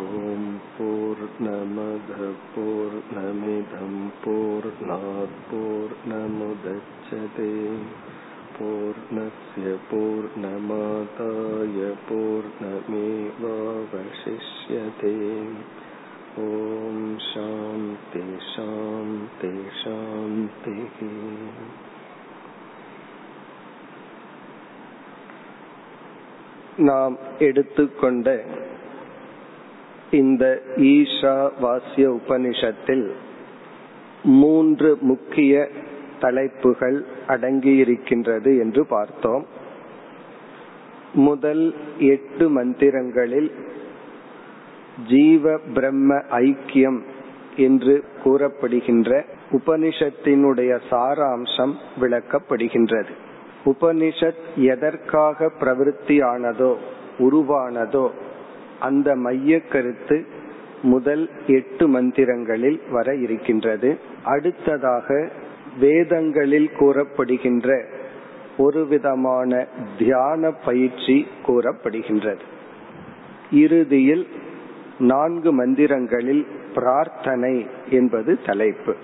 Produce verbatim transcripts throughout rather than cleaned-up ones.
ஓம் பூர்ணமத பூர்ணமிதம் பூர்ணாத் பூர்ணமுதச்யதே பூர்ணஸ்ய பூர்ணமாதாய பூர்ணமேவாவசிஷ்யதே. ஓம் சாந்தி சாந்தி சாந்தி. நாம் எடுத்துக்கொண்ட இந்த ஈசாவாஸ்ய உபனிஷத்தில் மூன்று முக்கிய தலைப்புகள் அடங்கியிருக்கின்றது என்று பார்த்தோம். முதல் எட்டு மந்திரங்களில் ஜீவ பிரம்ம ஐக்கியம் என்று கூறப்படுகின்ற உபனிஷத்தினுடைய சாராம்சம் விளக்கப்படுகின்றது. உபனிஷத் எதற்காக பிரவிற்த்தியானதோ உருவானதோ அந்த மைய கருத்து முதல் எட்டு மந்திரங்களில் வர இருக்கின்றது. அடுத்ததாக வேதங்களில் கூறப்படுகின்ற ஒரு விதமான தியான பயிற்சி கூறப்படுகின்றது. இறுதியில் நான்கு மந்திரங்களில் பிரார்த்தனை என்பது தலைப்பு.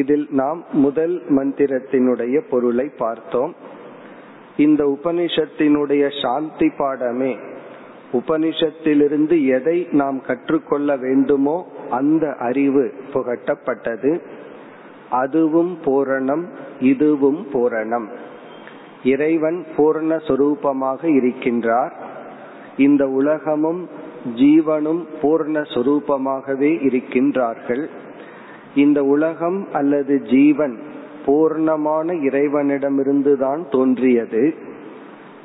இதில் நாம் முதல் மந்திரத்தினுடைய பொருளை பார்த்தோம். இந்த உபனிஷத்தினுடைய சாந்தி பாடமே உபனிஷத்திலிருந்து எதை நாம் கற்றுக்கொள்ள வேண்டுமோ அந்த அறிவு புகட்டப்பட்டது. அதுவும் பூரணம் இதுவும் பூரணம், இறைவன் பூர்ணஸ்வரூபமாக இருக்கின்றார், இந்த உலகமும் ஜீவனும் பூர்ணஸ்வரூபமாகவே இருக்கின்றார்கள், இந்த உலகம் அல்லது ஜீவன் பூர்ணமான இறைவனிடமிருந்துதான் தோன்றியது,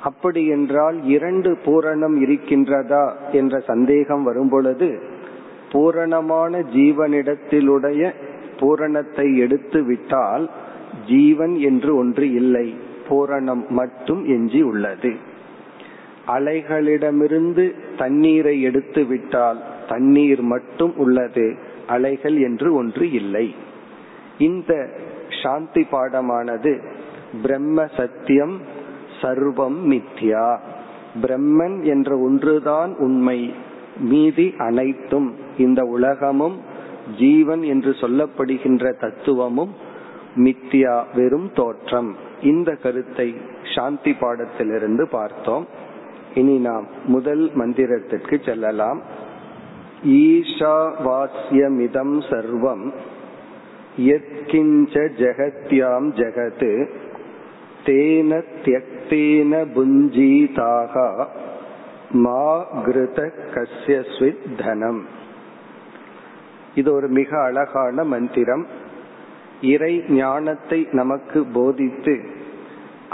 அப்படி என்றால் இரண்டு பூரணம் இருக்கின்றதா என்ற சந்தேகம் வரும்பொழுது பூரணமான ஜீவனிடத்திலுடைய பூரணத்தை எடுத்து விட்டால் ஜீவன் என்று ஒன்று இல்லை, பூரணம் மட்டும் எஞ்சி உள்ளது. அலைகளிடமிருந்து தண்ணீரை எடுத்து விட்டால் தண்ணீர் மட்டும் உள்ளது, அலைகள் என்று ஒன்று இல்லை. இந்த சாந்தி பாடமானது பிரம்ம சத்தியம் சர்வம் மித்யா, பிரம்மன் என்ற ஒன்றுதான் உண்மை, மீதி அனைத்தும் இந்த உலகமும் ஜீவன் என்று சொல்லப்படுகின்ற தத்துவமும் மித்யா வெறும் தோற்றம். இந்த கருத்தை சாந்தி பாடத்திலிருந்து பார்த்தோம். இனி நாம் முதல் மந்திரத்திற்கு செல்லலாம். ஈஷாவாஸ்யமிதம் சர்வம் யத்கிஞ்ச ஜகத்யாம் ஜகத் தேன த்யக்தேன புஞ்சிதாக மா கிருத கஸ்ய ஸ்வித் தனம். இது ஒரு மிக அழகான மந்திரம். இறை ஞானத்தை நமக்கு போதித்து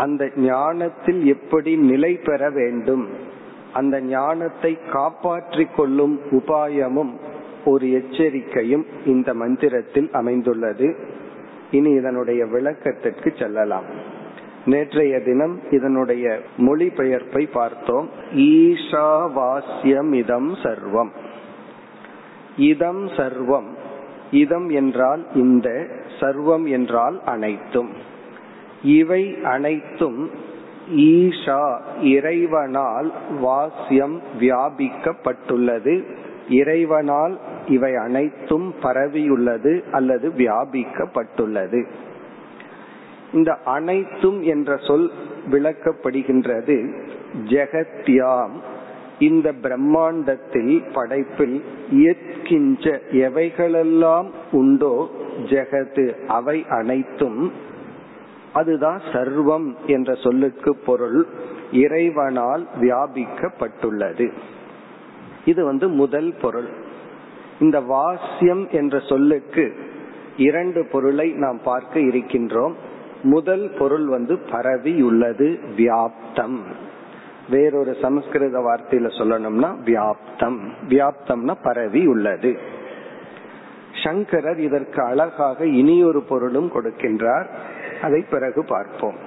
அந்த ஞானத்தில் எப்படி நிலை பெற வேண்டும், அந்த ஞானத்தை காப்பாற்றிக் கொள்ளும் உபாயமும் ஒரு எச்சரிக்கையும் இந்த மந்திரத்தில் அமைந்துள்ளது. இனி இதனுடைய விளக்கத்திற்கு செல்லலாம். நேற்றைய தினம் இதனுடைய மொழிபெயர்ப்பை பார்த்தோம். ஈஷாவாஸ்யம் இதம் சர்வம். இதம் சர்வம், இதம் என்றால் இந்த, சர்வம் என்றால் அனைத்தும், இவை அனைத்தும் ஈஷா இறைவனால் வாஸ்யம் வியாபிக்கப்பட்டுள்ளது, இறைவனால் இவை அனைத்தும் பரவியுள்ளது அல்லது வியாபிக்கப்பட்டுள்ளது. இந்த அனைத்தும் என்ற சொல் விளக்கப்படுகின்றது. ஜெகத்யாம் இந்த பிரம்மாண்டத்தில் படைப்பில் எத்கிஞ்ச எவைகளெல்லாம் உண்டோ ஜெகத்து அவை அனைத்தும், அதுதான் சர்வம் என்ற சொல்லுக்கு பொருள், இறைவனால் வியாபிக்கப்பட்டுள்ளது. இது வந்து முதல் பொருள். இந்த வாஸ்யம் என்ற சொல்லுக்கு இரண்டு பொருளை நாம் பார்க்க இருக்கின்றோம். முதல் பொருள் வந்து பரவியுள்ளது, வியாப்தம். வேறொரு சமஸ்கிருத வார்த்தையில சொல்லணும்னா வியாப்தம், வியாப்தம்னா பரவி உள்ளது. சங்கரர் இதற்கு அழகாக இனியொரு பொருளும் கொடுக்கின்றார், அதை பிறகு பார்ப்போம்.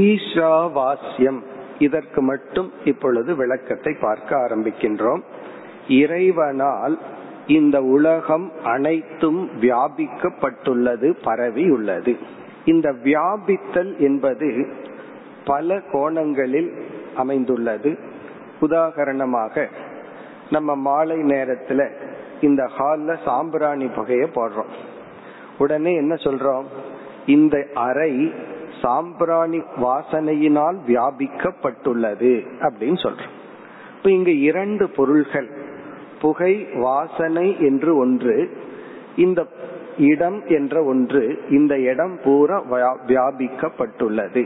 ஈஷாவாஸ்யம் இதற்கு மட்டும் இப்பொழுது விளக்கத்தை பார்க்க ஆரம்பிக்கின்றோம். இறைவனால் இந்த உலகம் அனைத்தும் வியாபிக்கப்பட்டுள்ளது, பரவி உள்ளது. இந்த வியாபித்தல் என்பது பல கோணங்களில் அமைந்துள்ளது. உதாரணமாக நம்ம மாலை நேரத்துல இந்த ஹால்ல சாம்பிராணி புகைய போடுறோம். உடனே என்ன சொல்றோம், இந்த அறை சாம்பிராணி வாசனையினால் வியாபிக்கப்பட்டுள்ளது அப்படின்னு சொல்றோம். இப்ப இங்க இரண்டு பொருள்கள், புகை வாசனை என்று ஒன்று, இந்த இடம் என்ற ஒன்று. இந்த இடம் பூரா வியாபிக்கப்பட்டுள்ளது.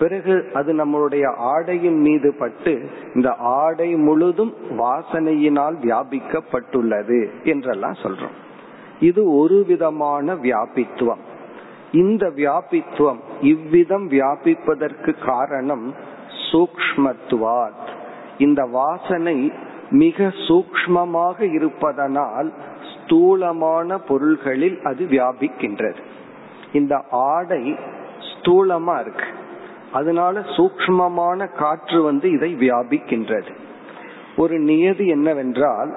பிறகு அது நம்மளுடைய ஆடையின் மீது பட்டு இந்த ஆடை முழுதும் வாசனையினால் வியாபிக்கப்பட்டுள்ளது என்றெல்லாம் சொல்றோம். இது ஒரு விதமான வியாபித்துவம். இந்த வியாபித்துவம், இவ்விதம் வியாபிப்பதற்கு காரணம் சூக்ஷ்மத்துவாத். இந்த வாசனை மிக சூக்ஷ்மமாக இருப்பதனால் ஸ்தூலமான பொருள்களில் அது வியாபிக்கின்றது. இந்த ஆடை ஸ்தூலமா இருக்கு, அதனால சூக்ஷ்மமான காற்று வந்து இதை வியாபிக்கின்றது. ஒரு நியதி என்னவென்றால்,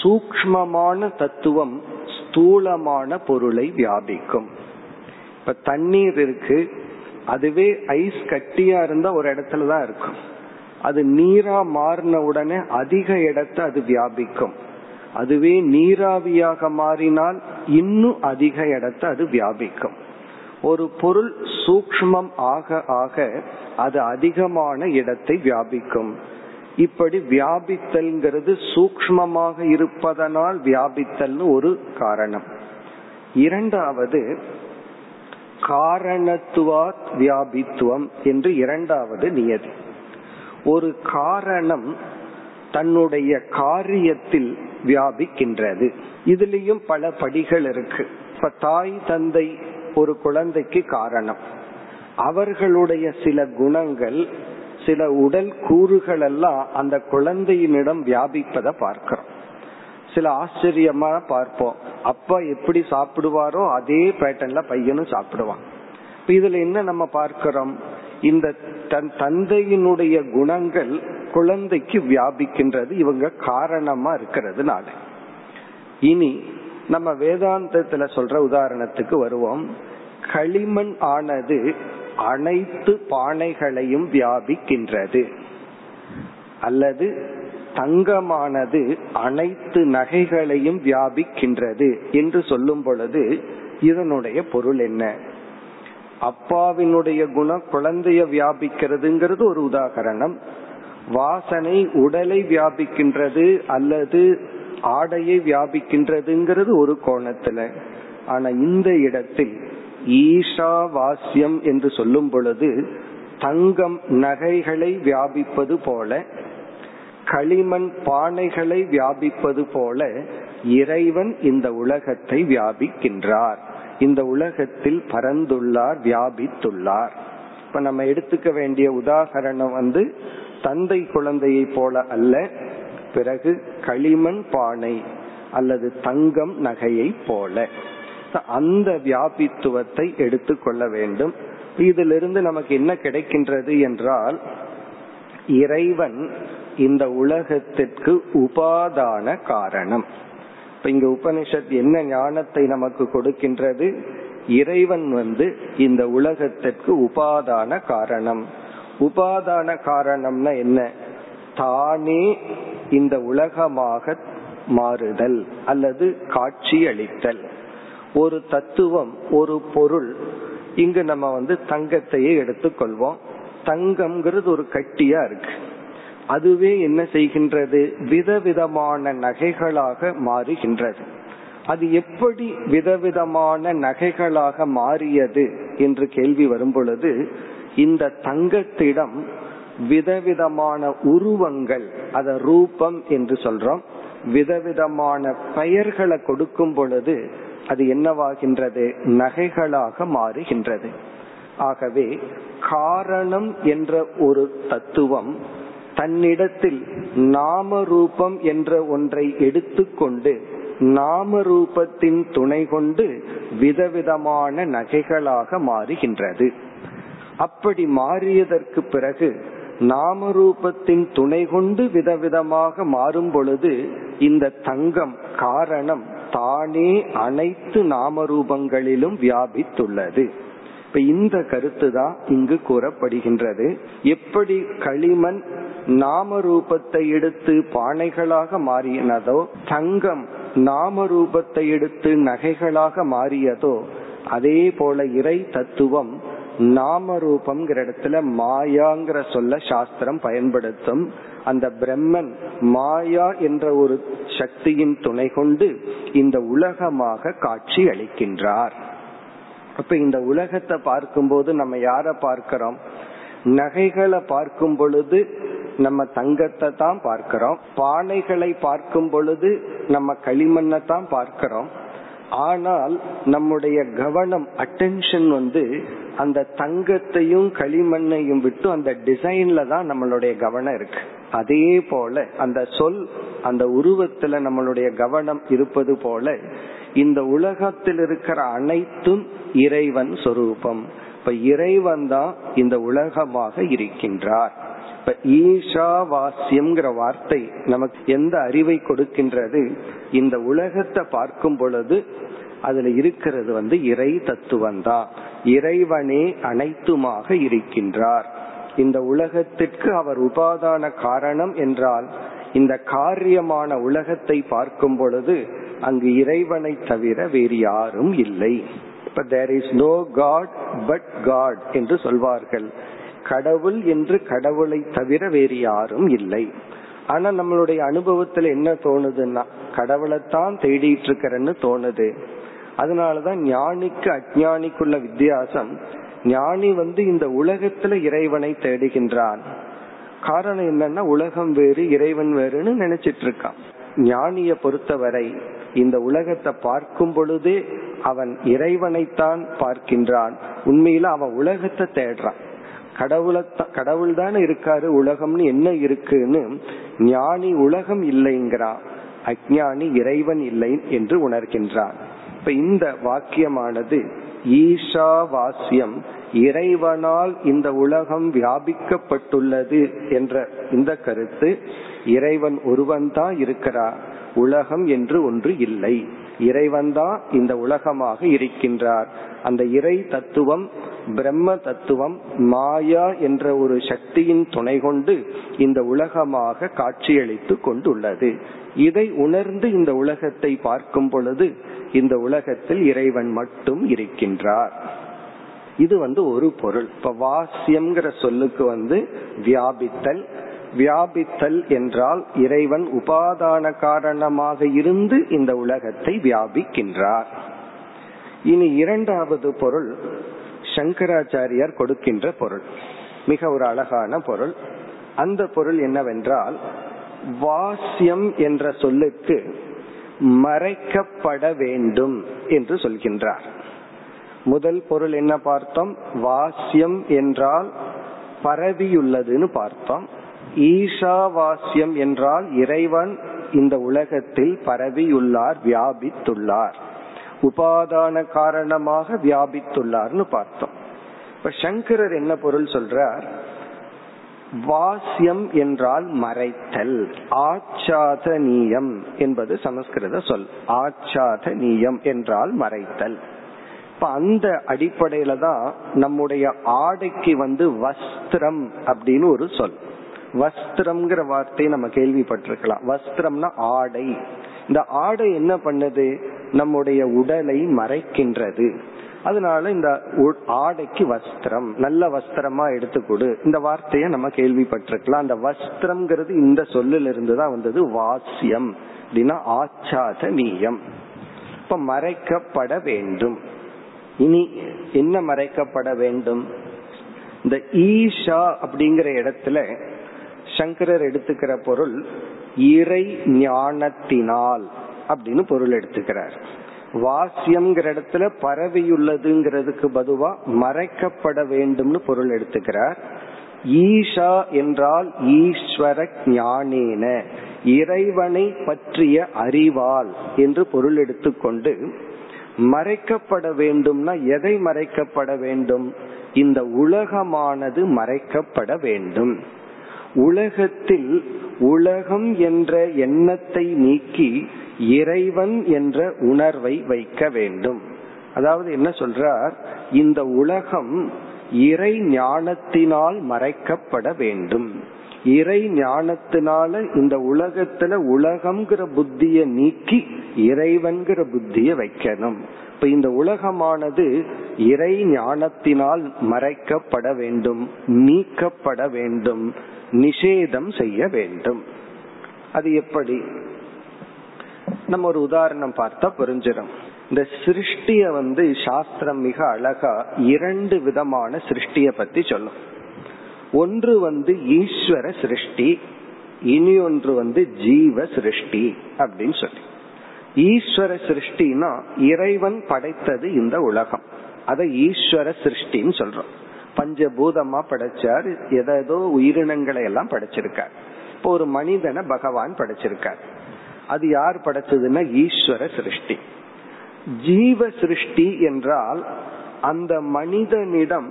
சூக்ஷ்மமான தத்துவம் ஸ்தூலமான பொருளை வியாபிக்கும். இப்ப தண்ணீர் இருக்கு, அதுவே ஐஸ் கட்டியா இருந்தா ஒரு இடத்துலதான் இருக்கும். அது நீரா மாறின உடனே அதிக இடத்தை அது வியாபிக்கும். அதுவே நீராவியாக மாறினால் இன்னும் அதிக இடத்தை அது வியாபிக்கும். ஒரு பொருள் சூக்ஷ்மம் ஆக ஆக அது அதிகமான இடத்தை வியாபிக்கும். இப்படி வியாபித்தல்ங்கிறது சூக்ஷ்மமாக இருப்பதனால் வியாபித்தல்னு ஒரு காரணம். இரண்டாவது காரணத்துவா வியாபித்துவம் என்று இரண்டாவது நியதி. ஒரு காரணம் தன்னுடைய காரியத்தில் வியாபிக்கின்றது. இதுலயும் பல படிகள் இருக்கு. இப்ப தாய் தந்தை ஒரு குழந்தைக்கு காரணம், அவர்களுடைய சில குணங்கள் சில உடல் கூறுகள் எல்லாம் அந்த குழந்தையினிடம் வியாபிப்பதை பார்க்கிறோம். சில ஆச்சரியமா பார்ப்போம், அப்பா எப்படி சாப்பிடுவாரோ அதே பேட்டர்ன்ல பையனும் சாப்பிடுவான். இதுல என்ன நம்ம பார்க்கிறோம், இந்த தன் தந்தையினுடைய குணங்கள் குழந்தைக்கு வியாபிக்கின்றது, இவங்க காரணமா இருக்கிறதுனால. இனி நம்ம வேதாந்தத்துல சொல்ற உதாரணத்துக்கு வருவோம். களிமண் ஆனது அனைத்து பானைகளையும் வியாபிக்கின்றது, அல்லது தங்கமானது அனைத்து நகைகளையும் வியாபிக்கின்றது என்று சொல்லும் பொழுது இதனுடைய பொருள் என்ன? அப்பாவினுடைய குணம் குழந்தைய வியாபிக்கிறதுங்கிறது ஒரு உதாரணம். வாசனை உடலை வியாபிக்கின்றது அல்லது ஆடையை வியாபிக்கின்றதுங்கிறது ஒரு கோணத்துல. ஆனா இந்த இடத்தில் ஈஷாவாஸ்யம் என்று சொல்லும் பொழுது தங்கம் நகைகளை வியாபிப்பது போல, களிமண் பானைகளை வியாபிப்பது போல இறைவன் இந்த உலகத்தை வியாபிக்கின்றார், இந்த உலகத்தில் பரந்துள்ளார், வியாபித்துள்ளார். இப்ப நம்ம எடுத்துக்க வேண்டிய உதாரணம் வந்து தந்தை குழந்தையை போல அல்ல, பிறகு களிமண் பானை அல்லது தங்கம் நகையை போல. அந்த வியாபித்துவத்தை எடுத்துக்கொள்ள வேண்டும். இதிலிருந்து நமக்கு என்ன கிடைக்கின்றது என்றால், இறைவன் இந்த உலகத்திற்கு உபாதான காரணம். இப்ப இங்க உபனிஷத் என்ன ஞானத்தை நமக்கு கொடுக்கின்றது, இறைவன் வந்து இந்த உலகத்திற்கு உபாதான காரணம். உபாதான காரணம்னா என்ன, தானே இந்த உலகமாக மாறுதல் அல்லது காட்சி அளித்தல். ஒரு தத்துவம், ஒரு பொருள். இங்கு நம்ம வந்து தங்கத்தையே எடுத்துக்கொள்வோம். தங்கம்ங்கிறது ஒரு கட்டியா இருக்கு, அதுவே என்ன செய்கின்றது, விதவிதமான நகைகளாக மாறுகின்றது. அது எப்படி விதவிதமான நகைகளாக மாறியது என்று கேள்வி வரும் பொழுது, இந்த தங்கத்திடம் விதவிதமான உருவங்கள், அத ரூபம் என்று சொல்றோம், விதவிதமான பெயர்களை கொடுக்கும் பொழுது அது என்னவாகின்றது, நகைகளாக மாறுகின்றது. ஆகவே காரணம் என்ற ஒரு தத்துவம் தன்னிடத்தில் நாம ரூபம் என்ற ஒன்றை எடுத்துக்கொண்டு நாம ரூபத்தின் துணை கொண்டு விதவிதமான நகைகளாக மாறுகின்றது. அப்படி மாறியதற்கு பிறகு நாம ரூபத்தின் துணை கொண்டு விதவிதமாக மாறும் பொழுது இந்த தங்கம் காரணம் தானே அனைத்து நாம ரூபங்களிலும் வியாபித்துள்ளது. இப்ப இந்த கருத்து தான் இங்கு கூறப்படுகின்றது. எப்படி களிமண் நாம ரூபத்தை எடுத்து பானைகளாக மாறினதோ, தங்கம் நாம ரூபத்தை எடுத்து நகைகளாக மாறியதோ, அதே போல இறை தத்துவம் நாம ரூபம்ங்கிற இடத்துல மாயாங்கிற சொல்ல சாஸ்திரம் பயன்படுத்தும். அந்த பிரம்மன் மாயா என்ற ஒரு சக்தியின் துணை கொண்டு இந்த உலகமாக காட்சி அளிக்கின்றார். அப்ப இந்த உலகத்தை பார்க்கும்போது நம்ம யார பார்க்கிறோம்? நகைகளை பார்க்கும் பொழுது நம்ம தங்கத்தை தான் பார்க்கிறோம், பானைகளை பார்க்கும் பொழுது நம்ம களிமண்ணை தான் பார்க்கிறோம். ஆனால் நம்முடைய கவனம், அட்டென்ஷன் வந்து அந்த தங்கத்தையும் களிமண்ணையும் விட்டு அந்த டிசைன்ல தான் நம்மளுடைய கவனம் இருக்கு. அதே போல அந்த சொல், அந்த உருவத்துல நம்மளுடைய கவனம் இருப்பது போல இந்த உலகத்தில் இருக்கிற அனைத்தும் இறைவன் சொரூபம். இப்ப இறைவன் தான் இந்த உலகமாக இருக்கின்றார். இப்ப ஈஷாவாஸ்யம்ங்கிற வார்த்தை நமக்கு எந்த அறிவை கொடுக்கின்றது? இந்த உலகத்தை பார்க்கும் பொழுது அதுல இருக்கிறது வந்து இறை தத்துவம்தான். இறைவனே அனைத்துமாக இருக்கின்றார். இந்த உலகத்திற்கு அவர் உபாதான காரணம் என்றால், இந்த காரியமான உலகத்தை பார்க்கும் பொழுது அங்கு இறைவனை தவிர வேறு யாரும் இல்லை. இப்ப there is no God but God என்று சொல்வார்கள். கடவுள் என்று கடவுளை தவிர வேறு யாரும் இல்லை. ஆனா நம்மளுடைய அனுபவத்துல என்ன தோணுதுன்னா, கடவுளைத்தான் தேடிட்டு இருக்கிறேன்னு தோணுது. அதனாலதான் ஞானிக்கு அஞ்ஞானிக்குள்ள வித்தியாசம். ஞானி வந்து இந்த உலகத்துல இறைவனை தேடுகின்றான். காரணம் என்னன்னா, உலகம் வேறு இறைவன் வேறுன்னு நினைச்சிட்டு இருக்கான். ஞானிய பொறுத்தவரை இந்த உலகத்தை பார்க்கும் பொழுதே அவன் இறைவனைத்தான் பார்க்கின்றான். உண்மையில அவன் உலகத்தை தேடுறான். கடவுளை, கடவுள் தானே இருக்காரு, உலகம்னு என்ன இருக்குன்னு ஞானி உலகம் இல்லைங்கிறான், அஞ்ஞானி இறைவன் இல்லை என்று உணர்கின்றான். இப்ப இந்த வாக்கியமானது ஈஷாவாஸ்யம், இறைவனால் இந்த உலகம் வியாபிக்கப்பட்டுள்ளது என்ற இந்த கருத்து, இறைவன் ஒருவன் தான் இருக்கிறார், உலகம் என்று ஒன்று இல்லை, இறைவன் தான் இந்த உலகமாக இருக்கின்றார். அந்த இறை தத்துவம், பிரம்ம தத்துவம் மாயா என்ற ஒரு சக்தியின் துணை கொண்டு இந்த உலகமாக காட்சியளித்து கொண்டுள்ளது. இதை உணர்ந்து இந்த உலகத்தை பார்க்கும் பொழுது இந்த உலகத்தில் இறைவன் மட்டும் இருக்கின்றார். இது வந்து ஒரு பொருள். இப்ப வாஸ்யம்ங்கிற சொல்லுக்கு வந்து வியாபித்தல். வியாபித்தல் என்றால் இறைவன் உபாதான காரணமாக இருந்து இந்த உலகத்தை வியாபிக்கின்றார். இனி இரண்டாவது பொருள் சங்கராச்சாரியார் கொடுக்கின்ற பொருள், மிக ஒரு அழகான பொருள். அந்த பொருள் என்னவென்றால், வாஸ்யம் என்ற சொல்லுக்கு மறைக்கப்பட வேண்டும் என்று சொல்கின்றார். முதல் பொருள் என்ன பார்த்தோம்? வாஸ்யம் என்றால் பரவியுள்ளதுன்னு பார்த்தோம். ஈஷாவாஸ்யம் என்றால் இறைவன் இந்த உலகத்தில் பரவியுள்ளார், வியாபித்துள்ளார், உபாதான காரணமாக வியாபித்துள்ளார்னு பார்த்தோம். இப்ப சங்கரர் என்ன பொருள் சொல்றார்? வாஸ்யம் என்றால் மறைத்தல். ஆச்சாதனியம் என்பது சமஸ்கிருத சொல். ஆச்சாதனியம் என்றால் மறைத்தல். இப்ப அந்த அடிப்படையில தான் நம்முடைய ஆடைக்கு வந்து வஸ்திரம் அப்படின்னு ஒரு சொல். வஸ்திரம்ங்கிற வார்த்தையை நம்ம கேள்விப்பட்டிருக்கலாம். வஸ்திரம்னா ஆடை. இந்த ஆடை என்ன பண்ணுது? நம்முடைய உடலை மறைக்கின்றது. அதனால இந்த ஆடைக்கு வஸ்திரம், நல்ல வஸ்திரமா எடுத்துக்கொடு, இந்த வார்த்தையை நம்ம கேள்விப்பட்டிருக்கலாம். அந்த வஸ்திரம்ங்கிறது இந்த சொல்லில் இருந்துதான் வந்தது. வாஸ்யம் அப்படின்னா ஆச்சாதனியம். இப்ப மறைக்கப்பட வேண்டும். இனி என்ன மறைக்கப்பட வேண்டும்? இந்த ஈஷா அப்படிங்கிற இடத்துல சங்கரர் எடுத்துக்கிற பொருள் இறை ஞானத்தினால் அப்படின்னு பொருள் எடுத்துக்கிறார். வாஸ்யம்ங்கிற இடத்துல பரவியுள்ளதுங்கிறதுக்கு பதுவா மறைக்கப்பட வேண்டும்னு பொருள் எடுத்துக்கிறார். ஈஷா என்றால் ஈஸ்வர ஞானேன, இறைவனை பற்றிய அறிவால் என்று பொருள் எடுத்துக்கொண்டு, மறைக்கப்பட வேண்டும்னா எதை மறைக்கப்பட வேண்டும்? இந்த உலகமானது மறைக்கப்பட வேண்டும். உலகத்தில் உலகம் என்ற எண்ணத்தை நீக்கி இறைவன் என்ற உணர்வை வைக்க வேண்டும். அதாவது என்ன சொல்றார், இந்த உலகம் இறை ஞானத்தினால் மறைக்கப்பட வேண்டும். இறை ஞானத்தினால இந்த உலகத்துல உலகம்ங்கிற புத்திய நீக்கி இறைவன்கிற புத்திய வைக்கணும். இப்ப இந்த உலகமானது இறை ஞானத்தினால் மறைக்கப்பட வேண்டும், நீக்கப்பட வேண்டும், நிஷேதம் செய்ய வேண்டும். அது எப்படி? நம்ம ஒரு உதாரணம் பார்த்தா புரிஞ்சிடும். இந்த சிருஷ்டிய வந்து சாஸ்திரம் மிக அழகா இரண்டு விதமான சிருஷ்டிய பத்தி சொல்லும். ஒன்று வந்து ஈஸ்வர சிருஷ்டி, இனி ஒன்று வந்து ஜீவ சிருஷ்டி அப்படின்னு சொல்லி. ஈஸ்வர சிருஷ்டினா இறைவன் படைத்தது இந்த உலகம், அதை ஈஸ்வர சிருஷ்டின்னு சொல்றோம். பஞ்சபூதமா படைச்சார், ஏதோ உயிரினங்களை எல்லாம் படைச்சிருக்கார். இப்போ ஒரு மனிதனை பகவான் படைச்சிருக்கார், அது யார் படைச்சதுன்னா ஈஸ்வர சிருஷ்டி. ஜீவ சிருஷ்டி என்றால் அந்த மனிதனிடம்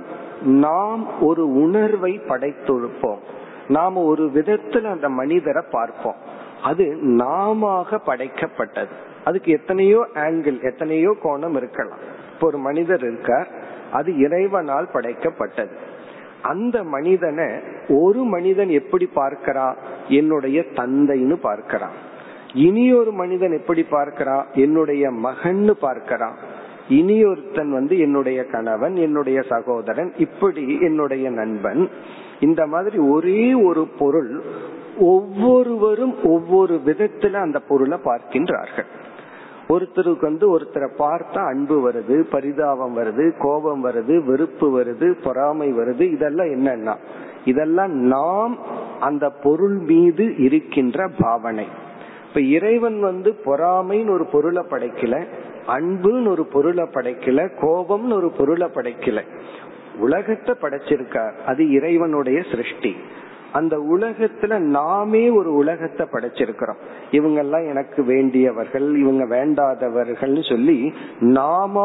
நாம் ஒரு உணர்வை படைத்தொழுப்போம், நாம் ஒரு விதத்துல அந்த மனிதரை பார்ப்போம், அது நாமாக படைக்கப்பட்டது. அதுக்கு எத்தனையோ ஆங்கிள், எத்தனையோ கோணம் இருக்கலாம். இப்போ ஒரு மனிதர் இருக்கார், அது இறைவனால் படைக்கப்பட்டது. அந்த மனிதனை ஒரு மனிதன் எப்படி பார்க்கிறான், என்னுடைய தந்தைன்னு பார்க்கிறான். இனியொரு மனிதன் எப்படி பார்க்கிறான், என்னுடைய மகன்னு பார்க்கிறான். இனியொருத்தன் வந்து என்னுடைய கணவன், என்னுடைய சகோதரன், இப்படி என்னுடைய நண்பன். இந்த மாதிரி ஒரே ஒரு பொருள் ஒவ்வொருவரும் ஒவ்வொரு விதத்துல அந்த பொருளை பார்க்கின்றார்கள். ஒருத்தருக்கு வந்து ஒருத்தரை பார்த்தா அன்பு வருது, பரிதாபம் வருது, கோபம் வருது, வெறுப்பு வருது, பொறாமை வருது. இதெல்லாம் என்னன்னா இதெல்லாம் நாம் அந்த பொருள் மீது இருக்கின்ற பாவனை. இப்ப இறைவன் வந்து பொறாமைன்னு ஒரு பொருளை படைக்கல, அன்புன்னு ஒரு பொருளை படைக்கல, கோபம்னு ஒரு பொருளை படைக்கல, உலகத்தை படைச்சிருக்கார். அது இறைவனுடைய சிருஷ்டி. அந்த உலகத்துல நாமே ஒரு உலகத்தை படைச்சிருக்கிறோம். இவங்க எல்லாம் எனக்கு வேண்டியவர்கள், இவங்க வேண்டாதவர்கள் சொல்லி நாம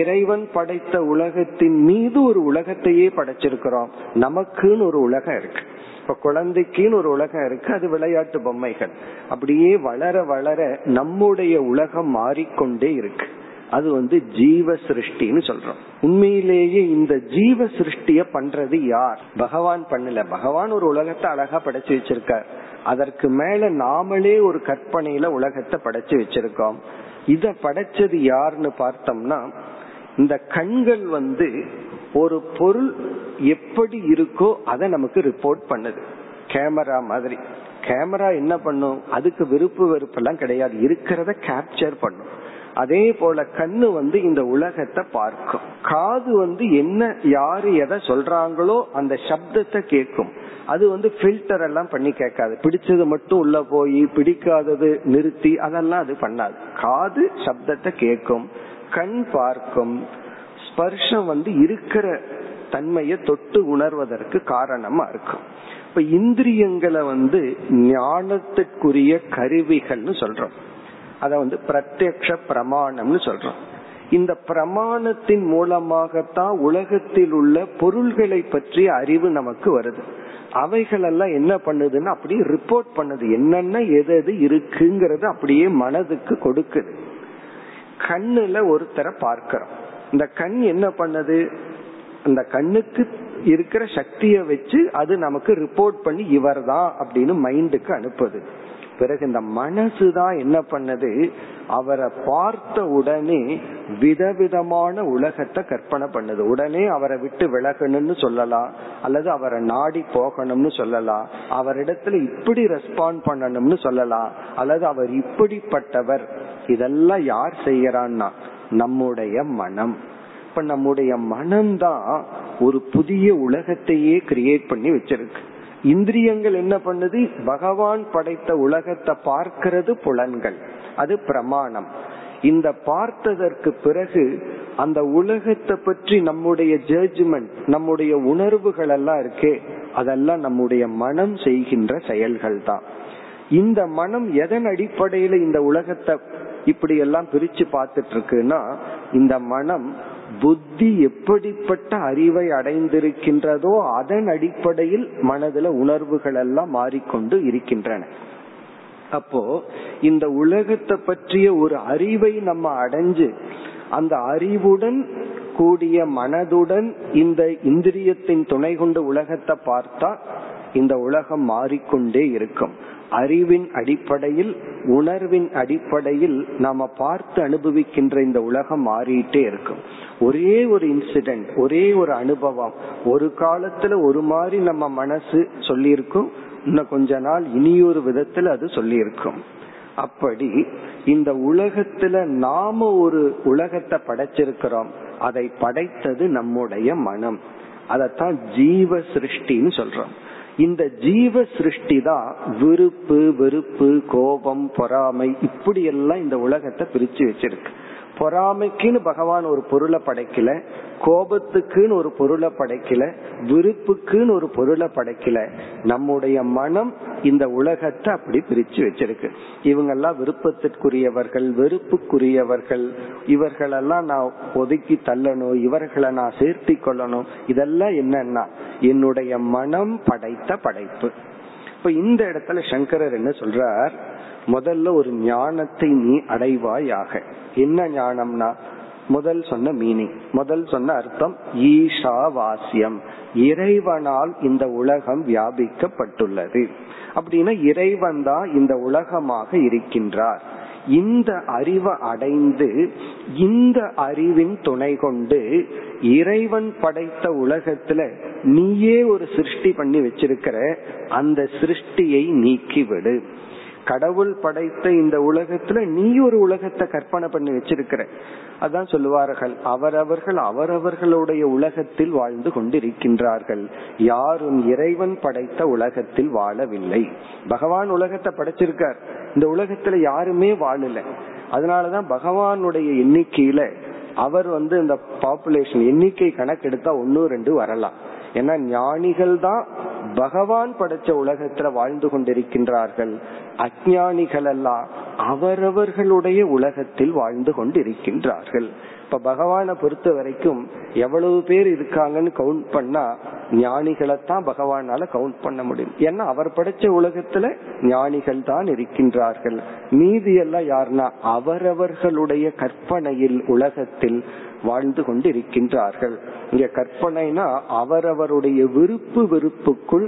இறைவன் படைத்த உலகத்தின் மீது ஒரு உலகத்தையே படைச்சிருக்கிறோம். நமக்குன்னு ஒரு உலகம் இருக்கு. இப்ப குழந்தைக்குன்னு ஒரு உலகம் இருக்கு, அது விளையாட்டு பொம்மைகள். அப்படியே வளர வளர நம்முடைய உலகம் மாறிக்கொண்டே இருக்கு. அது வந்து ஜீவ சிருஷ்டின்னு சொல்றோம். உண்மையிலேயே இந்த ஜீவ சிருஷ்டிய பண்றது யார்? பகவான் பண்ணல. பகவான் ஒரு உலகத்தை அழகா படைச்சு வச்சிருக்கார், அதற்கு மேல நாமளே ஒரு கற்பனையில உலகத்தை படைச்சு வச்சிருக்கோம். இத படைச்சது யாருன்னு பார்த்தோம்னா, இந்த கண்கள் வந்து ஒரு பொருள் எப்படி இருக்கோ அதை நமக்கு ரிப்போர்ட் பண்ணுது. கேமரா மாதிரி. கேமரா என்ன பண்ணும், அதுக்கு விருப்பு வெறுப்பெல்லாம் கிடையாது, இருக்கிறத கேப்சர் பண்ணும். அதே போல கண்ணு வந்து இந்த உலகத்தை பார்க்கும். காது வந்து என்ன யாரு எதை சொல்றாங்களோ அந்த சப்தத்தை கேட்கும். அது வந்து ஃபில்டர் எல்லாம் பண்ணி கேட்காது, பிடிச்சது மட்டும் உள்ள போய் பிடிக்காதது நிறுத்தி அதெல்லாம் அது பண்ணாது. காது சப்தத்தை கேட்கும், கண் பார்க்கும். ஸ்பர்ஷம் வந்து இருக்கிற தன்மையை தொட்டு உணர்வதற்கு காரணமா இருக்கும். இப்ப இந்திரியங்களை வந்து ஞானத்துக்குரிய கருவிகள்னு சொல்றோம். அத வந்து பிரத்யக்ஷ பிரமாணம்னு சொல்றோம். இந்த பிரமாணத்தின் மூலமாகத்தான் உலகத்தில் உள்ள பொருள்களை பற்றிய அறிவு நமக்கு வருது. அவைகள் எல்லாம் என்ன பண்ணுதுன்னா அப்படியே ரிப்போர்ட் பண்ணுது, என்னென்ன எது எது இருக்குங்கிறது அப்படியே மனதுக்கு கொடுக்குது. கண்ணுல ஒருத்தரை பார்க்கிறோம், இந்த கண் என்ன பண்ணுது, அந்த கண்ணுக்கு இருக்கிற சக்தியை வச்சு அது நமக்கு ரிப்போர்ட் பண்ணி இவர் தான் அப்படின்னு மைண்டுக்கு அனுப்புது. பிறகு இந்த மனசுதான் என்ன பண்ணது, அவரை பார்த்த உடனே விதவிதமான உலகத்தை கற்பனை பண்ணுது. உடனே அவரை விட்டு விலகணும்னு சொல்லலாம், அல்லது அவரை நாடி போகணும்னு சொல்லலாம், அவரிடத்துல இப்படி ரெஸ்பாண்ட் பண்ணணும்னு சொல்லலாம், அல்லது அவர் இப்படிப்பட்டவர். இதெல்லாம் யார் செய்யறான்னா நம்முடைய மனம். இப்ப நம்முடைய மனம்தான் ஒரு புதிய உலகத்தையே கிரியேட் பண்ணி வச்சிருக்கு. இந்திரியங்கள் என்ன பண்ணுது, பகவான் படைத்த உலகத்தை பார்க்கிறது, புலன்கள், அது பிரமாணம். இந்த பார்த்ததற்கு பிறகு அந்த உலகத்தை பற்றி நம்முடைய ஜட்ஜ்மெண்ட், நம்முடைய உணர்வுகள் எல்லாம் இருக்கே, அதெல்லாம் நம்முடைய மனம் செய்கின்ற செயல்கள் தான். இந்த மனம் எதன் அடிப்படையில இந்த உலகத்தை இப்படி எல்லாம் பிரிச்சு பார்த்துட்டு இருக்குன்னா, இந்த மனம் புத்தி எப்படிப்பட்ட அறிவை அடைந்திருக்கின்றதோ அதன் அடிப்படையில் மனதுல உணர்வுகள் எல்லாம் மாறிக்கொண்டு இருக்கின்றன. அப்போ இந்த உலகத்தை பற்றிய ஒரு அறிவை நம்ம அடைஞ்சு அந்த அறிவுடன் கூடிய மனதுடன் இந்த இந்திரியத்தின் துணை கொண்டு உலகத்தை பார்த்தா இந்த உலகம் மாறிக்கொண்டே இருக்கும். அறிவின் அடிப்படையில் உணர்வின் அடிப்படையில் நாம பார்த்து அனுபவிக்கின்ற இந்த உலகம் மாறிட்டே இருக்கும். ஒரே ஒரு இன்சிடென்ட், ஒரே ஒரு அனுபவம், ஒரு காலத்துல ஒரு மாதிரி நம்ம மனசு சொல்லியிருக்கும், இன்னும் கொஞ்ச நாள் இனியொரு விதத்துல அது சொல்லியிருக்கும். அப்படி இந்த உலகத்துல நாம ஒரு உலகத்தை படைச்சிருக்கிறோம், அதை படைத்தது நம்முடைய மனம். அதத்தான் ஜீவ சிருஷ்டின்னு சொல்றோம். இந்த ஜீவ சிருஷ்டி தான் விருப்பு வெறுப்பு கோபம் பொறாமை இப்படி எல்லாம் இந்த உலகத்தை பிரிச்சு வச்சிருக்கு. பொறாமைக்குன்னு பகவான் ஒரு பொருளை படைக்கல, கோபத்துக்குன்னு ஒரு பொருளை படைக்கல, விருப்புக்குன்னு ஒரு பொருளை படைக்கல. நம்முடைய மனம் இந்த உலகத்தை அப்படி பிரிச்சு வச்சிருக்கு. இவங்கெல்லாம் விருப்பத்திற்குரியவர்கள், வெறுப்புக்குரியவர்கள், இவர்களெல்லாம் நான் ஒதுக்கி தள்ளணும், இவர்களை நான் சேர்த்தி கொள்ளணும், இதெல்லாம் என்னன்னா என்னுடைய மனம் படைத்த படைப்பு. இப்ப இந்த இடத்துல சங்கரர் என்ன சொல்றார், முதல்ல ஒரு ஞானத்தை நீ அடைவாயாக. என்ன ஞானம்னா முதல் சொன்ன மீனிங், முதல் சொன்ன அர்த்தம் ஈஷாவாஸ்யம், இறைவனால் இந்த உலகம் வியாபிக்கப்பட்டுள்ளது. அப்படின்னா இறைவன் தான் இந்த உலகமாக இருக்கின்றார். இந்த அறிவை அடைந்து இந்த அறிவின் துணை கொண்டு இறைவன் படைத்த உலகத்துல நீயே ஒரு சிருஷ்டி பண்ணி வச்சிருக்கிற அந்த சிருஷ்டியை நீக்கிவிடு. கடவுள் படைத்த இந்த உலகத்துல நீ ஒரு உலகத்தை கற்பனை பண்ணி வச்சிருக்கிற. அதான் சொல்லுவார்கள், அவரவர்கள் அவரவர்களுடைய உலகத்தில் வாழ்ந்து கொண்டிருக்கின்றார்கள், யாரும் இறைவன் படைத்த உலகத்தில் வாழவில்லை. பகவான் உலகத்தை படைச்சிருக்கார், இந்த உலகத்துல யாருமே வாழல. அதனாலதான் பகவானுடைய எண்ணிக்கையில அவர் வந்து இந்த பாப்புலேஷன் எண்ணிக்கை கணக்கெடுத்தா ஒன்னு ரெண்டு வரலாம். ஏன்னா ஞானிகள் தான் பகவான் படைச்ச உலகத்துல வாழ்ந்து கொண்டிருக்கின்றார்கள், அஞ்ஞானிகள் எல்லாம் அவரவர்களுடைய உலகத்தில் வாழ்ந்து கொண்டிருக்கின்றார்கள். இப்ப பகவானை பொறுத்த வரைக்கும் எவ்வளவு பேர் இருக்காங்கன்னு கவுண்ட் பண்ணா ஞானிகளைத்தான் பகவானால கவுண்ட் பண்ண முடியும். ஏன்னா அவர் படைச்ச உலகத்துல ஞானிகள் தான் இருக்கின்றார்கள். மீதி எல்லாம் யாருன்னா அவரவர்களுடைய கற்பனையில் உலகத்தில் வாழ்ந்து கொண்டு இருக்கின்றார்கள். இங்க கற்பனைனா அவரவருடைய விருப்பு வெறுப்புக்குள்,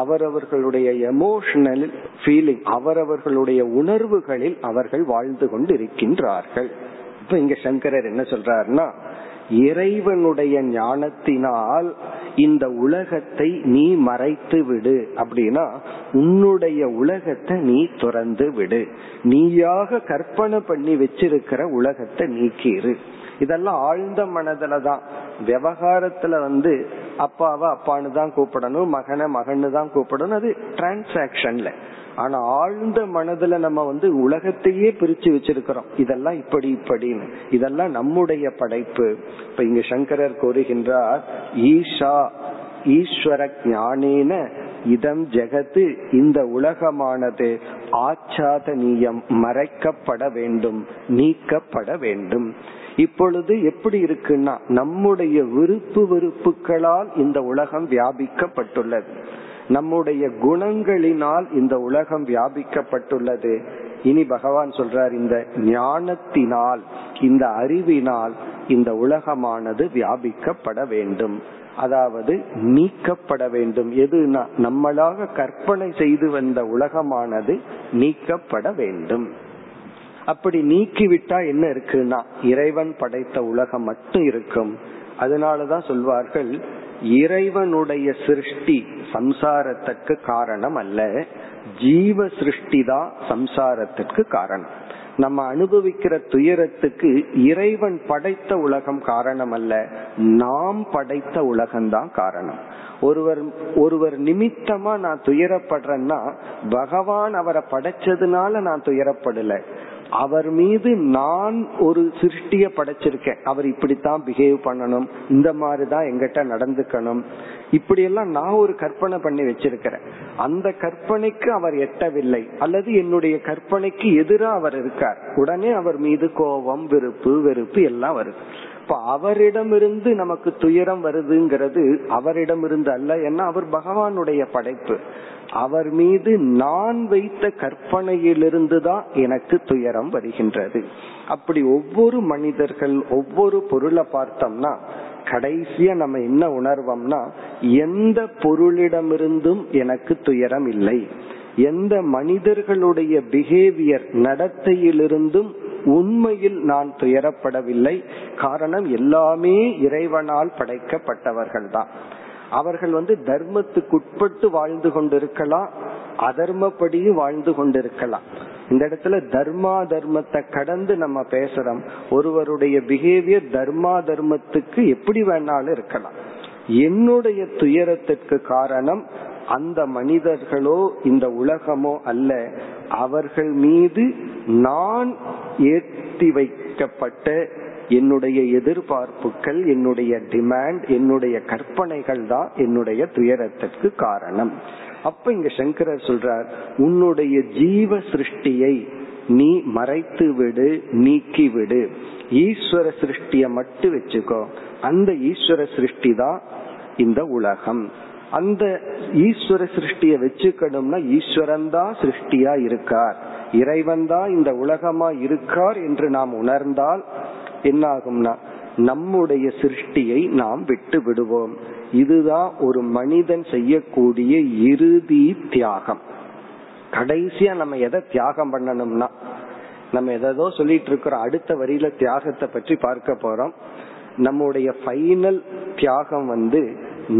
அவரவர்களுடைய எமோஷனல் ஃபீலிங், அவரவர்களுடைய உணர்வுகளில் அவர்கள் வாழ்ந்து கொண்டு இருக்கின்றார்கள். இப்ப இங்க சங்கரர் என்ன சொல்றாருன்னா, இறைவனுடைய ஞானத்தினால் இந்த உலகத்தை நீ மறைத்து விடு. அப்படின்னா உன்னுடைய உலகத்தை நீ துறந்து விடு, நீயாக கற்பனை பண்ணி வச்சிருக்கிற உலகத்தை நீக்கிரு. இதெல்லாம் ஆழ்ந்த மனதுலதான். விவகாரத்துல வந்து அப்பாவை அப்பான்னு தான் கூப்பிடணும், மகனை மகன்னு தான் கூப்பிடணும், அது டிரான்சாக்சன்ல. ஆனா ஆழ்ந்த மனதுல நம்ம வந்து உலகத்தையே பிரிச்சு வச்சிருக்கிறோம், இதெல்லாம் இப்படி இப்படின்னு. இதெல்லாம் நம்முடைய படைப்பு. இப்ப இங்க சங்கரர் கூறுகின்றார், ஈஷா ஈஸ்வர ஞானேன இதம் ஜெகத்து, இந்த உலகமானது ஆச்சாதனியம், மறைக்கப்பட வேண்டும், நீக்கப்பட வேண்டும். இப்பொழுது எப்படி இருக்குன்னா நம்முடைய விருப்பு வெறுப்புகளால் இந்த உலகம் வியாபிக்கப்பட்டுள்ளது, நம்முடைய குணங்களினால் இந்த உலகம் வியாபிக்கப்பட்டுள்ளது. இனி பகவான் சொல்றார், இந்த ஞானத்தினால் இந்த அறிவினால் இந்த உலகமானது வியாபிக்கப்பட வேண்டும், அதாவது நீக்கப்பட வேண்டும். எதுனா நம்மளாக கற்பனை செய்து வந்த உலகமானது நீக்கப்பட வேண்டும். அப்படி நீக்கிவிட்டா என்ன இருக்குன்னா இறைவன் படைத்த உலகம் மட்டும் இருக்கும். அதனாலதான் சொல்வார்கள், இறைவனுடைய சிருஷ்டி சம்சாரத்துக்கு காரணம் அல்ல, ஜீவ சிருஷ்டி தான் சம்சாரத்துக்கு காரணம். நம்ம அனுபவிக்கிற துயரத்துக்கு இறைவன் படைத்த உலகம் காரணம் அல்ல, நாம் படைத்த உலகம்தான் காரணம். ஒருவர் ஒருவர் நிமித்தமா நான் துயரப்படுறேன்னா பகவான் அவரை படைச்சதுனால நான் துயரப்படல, அவர் மீது நான் ஒரு சிருஷ்டிய படைச்சிருக்கேன். அவர் இப்படித்தான் பிஹேவ் பண்ணணும், இந்த மாதிரிதான் எங்கிட்ட நடந்துக்கணும், இப்படி எல்லாம் நான் ஒரு கற்பனை பண்ணி வச்சிருக்கிறேன். அந்த கற்பனைக்கு அவர் எட்டவில்லை அல்லது என்னுடைய கற்பனைக்கு எதிராக அவர் இருக்கார், உடனே அவர் மீது கோபம் வெறுப்பு வெறுப்பு எல்லாம் வருது. இப்ப அவரிடமிருந்து நமக்கு துயரம் வருதுங்கிறது அவரிடமிருந்து அல்ல, ஏன்னா அவர் பகவானுடைய படைப்பு. அவர் மீது நான் வைத்த கற்பனையிலிருந்து தான் எனக்கு துயரம் வருகின்றது. அப்படி ஒவ்வொரு மனிதர்கள் ஒவ்வொரு பொருளை பார்த்தோம்னா கடைசியா நம்ம என்ன உணர்வோம்னா, எந்த பொருளிடமிருந்தும் எனக்கு துயரம் இல்லை, எந்த மனிதர்களுடைய பிஹேவியர் நடத்தையிலிருந்தும் உண்மையில் நான் துயரப்படவில்லை. காரணம், எல்லாமே இறைவனால் படைக்கப்பட்டவர்கள் தான். அவர்கள் வந்து தர்மத்துக்குட்பட்டு வாழ்ந்து கொண்டிருக்கலாம், அதர்மப்படியும் வாழ்ந்து கொண்டிருக்கலாம். இந்த இடத்துல தர்மா தர்மத்தை கடந்து நம்ம பேசுறோம். ஒருவருடைய பிஹேவியர் தர்மா தர்மத்துக்கு எப்படி வேணாலும் இருக்கலாம். என்னுடைய துயரத்திற்கு காரணம் அந்த மனிதர்களோ இந்த உலகமோ அல்ல, அவர்கள் மீது நான் ஏற்றி வைக்கப்பட்ட என்னுடைய எதிர்பார்ப்புகள், என்னுடைய டிமாண்ட், என்னுடைய கற்பனைகள் தான் என்னுடைய துயரத்திற்கு காரணம். அப்ப இங்க சங்கரர் சொல்றார், உன்னுடைய ஜீவ சிருஷ்டியை நீ மறைத்து விடு, நீக்கி விடு, ஈஸ்வர சிருஷ்டிய மட்டும் வச்சுக்கோ. அந்த ஈஸ்வர சிருஷ்டி தான் இந்த உலகம். அந்த ஈஸ்வர சிருஷ்டிய வச்சுக்கணும்னா ஈஸ்வரன் தான் சிருஷ்டியா இருக்கார், இறைவன் தான் இந்த உலகமா இருக்கார் என்று நாம் உணர்ந்தால் என்ன ஆகும்னா நம்முடைய சிருஷ்டியை நாம் விட்டு விடுவோம். இதுதான் ஒரு மனிதன் செய்யக்கூடிய இறுதி தியாகம். கடைசியா நம்ம எதை தியாகம் பண்ணணும்னா, நம்ம எதோ சொல்லிட்டு இருக்கிறோம், அடுத்த வரியில தியாகத்தை பற்றி பார்க்க போறோம். நம்முடைய ஃபைனல் தியாகம் வந்து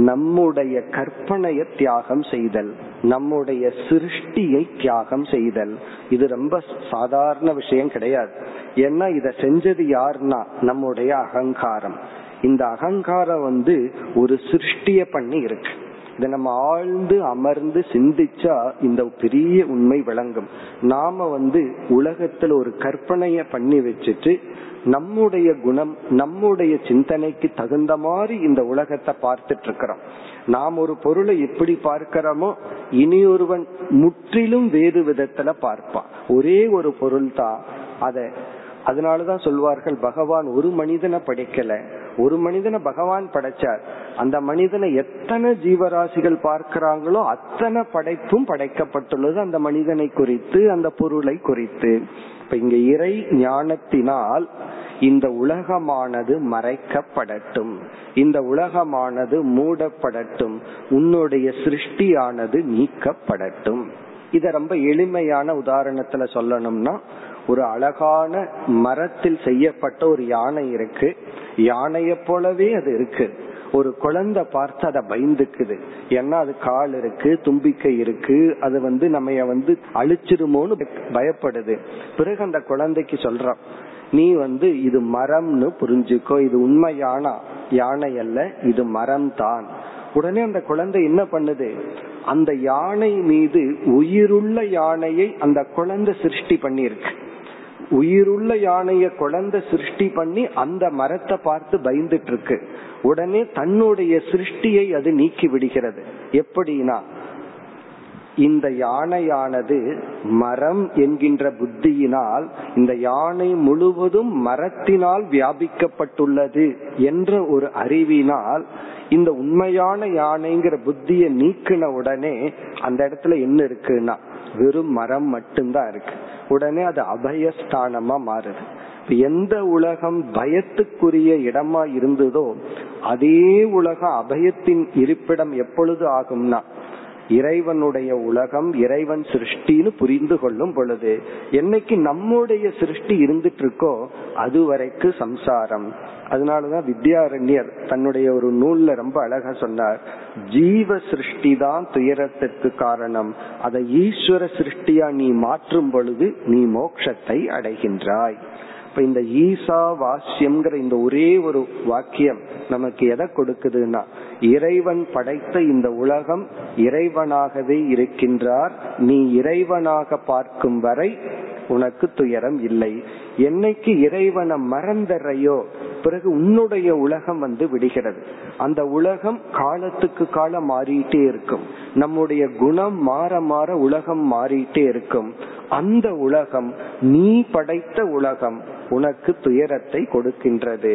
நம்முடைய கற்பனைய தியாகம் செய்தல், நம்முடைய சிருஷ்டியை தியாகம் செய்தல். இது ரொம்ப சாதாரண விஷயம் கிடையாது. ஏன்னா இத செஞ்சது யாருன்னா நம்முடைய அகங்காரம். இந்த அகங்காரம் வந்து ஒரு சிருஷ்டிய பண்ணி இருக்கு. இத நம்ம ஆழ்ந்து அமர்ந்து சிந்திச்சா இந்த பெரிய உண்மை விளங்கும். நாம வந்து உலகத்துல ஒரு கற்பனைய பண்ணி வச்சுட்டு நம்முடைய குணம், நம்முடைய சிந்தனைக்கு தகுந்த மாதிரி இந்த உலகத்தை பார்த்துட்டு இருக்கிறோம். நாம் ஒரு பொருளை எப்படி பார்க்கிறோமோ இனி ஒருவன் முற்றிலும் வேறு விதத்துல பார்ப்பான். ஒரே ஒரு பொருள் தான் அத. அதனாலதான் சொல்வார்கள், பகவான் ஒரு மனிதனை படைக்கல, ஒரு மனிதனை பகவான் படைச்சார். அந்த மனிதனை எத்தனை ஜீவராசிகள் பார்க்கிறாங்களோ அத்தனை படைப்பும் படைக்கப்பட்டுள்ளது அந்த மனிதனை குறித்து, அந்த பொருளை குறித்து. இப்ப இங்க இறை ஞானத்தினால் இந்த உலகமானது மறைக்கப்படட்டும், இந்த உலகமானது மூடப்படட்டும், உன்னுடைய சிருஷ்டியானது நீக்கப்படட்டும். இத ரொம்ப எளிமையான உதாரணத்துல சொல்லணும்னா, ஒரு அழகான மரத்தில் செய்யப்பட்ட ஒரு யானை இருக்கு. யானைய போலவே அது இருக்கு. ஒரு குழந்தை பார்த்து அதை பயந்துக்குது, ஏன்னா அது கால் இருக்கு, தும்பிக்கை இருக்கு, அது வந்து நம்ம வந்து அழிச்சிருமோன்னு பயப்படுது. பிறகு அந்த குழந்தைக்கு சொல்றான், நீ வந்து இது மரம்னு புரிஞ்சுக்கோ, இது உண்மையான யானை அல்ல, இது மரம் தான். உடனே அந்த குழந்தை என்ன பண்ணுது, அந்த யானை மீது உயிருள்ள யானையை அந்த குழந்தை சிருஷ்டி பண்ணிருக்கு. உயிருள்ள யானைய குழந்தை சிருஷ்டி பண்ணி அந்த மரத்தை பார்த்து பயந்துட்டு இருக்கு. உடனே தன்னுடைய சிருஷ்டியை அது நீக்கி விடுகிறது. எப்படின்னா, இந்த யானையானது மரம் என்கின்ற புத்தியினால் இந்த யானை முழுவதும் மரத்தினால் வியாபிக்கப்பட்டுள்ளது என்ற ஒரு அறிவினால் இந்த உண்மையான யானைங்கிற புத்தியை நீக்கின உடனே அந்த இடத்துல என்ன இருக்குன்னா வெறும் மரம் மட்டும்தான் இருக்கு. உடனே அது அபயஸ்தானமா மாறுது. எந்த உலகம் பயத்துக்குரிய இடமா இருந்ததோ அதே உலகம் அபயத்தின் இருப்பிடம் எப்பொழுது ஆகும்னா இறைவனுடைய உலகம், இறைவன் சிருஷ்டின்னு புரிந்து கொள்ளும் பொழுது. என்னைக்கு நம்முடைய சிருஷ்டி இருந்துட்டு இருக்கோ அது வரைக்கு சம்சாரம். அதனாலதான் வித்யாரண்யர் தன்னுடைய ஒரு நூல்ல ரொம்ப அழகா சொன்னார், ஜீவ சிருஷ்டி தான் துயரத்திற்கு காரணம், அதை ஈஸ்வர சிருஷ்டியா நீ மாற்றும் பொழுது நீ மோட்சத்தை அடைகின்றாய். இப்ப இந்த ஈசா வாஸ்யம்ங்கிற இந்த ஒரே ஒரு வாக்கியம் நமக்கு எதை கொடுக்குதுன்னா, இறைவன் படைத்த இந்த உலகம் இறைவனாகவே இருக்கின்றார், நீ இறைவனாக பார்க்கும் வரை உனக்கு துயரம் இல்லை. என்னைக்கு இறைவனை மறந்தறையோ பிறகு உன்னுடைய உலகம் வந்து விடுகிறது. அந்த உலகம் காலத்துக்கு காலம் மாறிட்டே இருக்கும். நம்முடைய குணம் மாற மாற உலகம் மாறிட்டே இருக்கும். அந்த உலகம், நீ படைத்த உலகம் உனக்கு துயரத்தை கொடுக்கின்றது.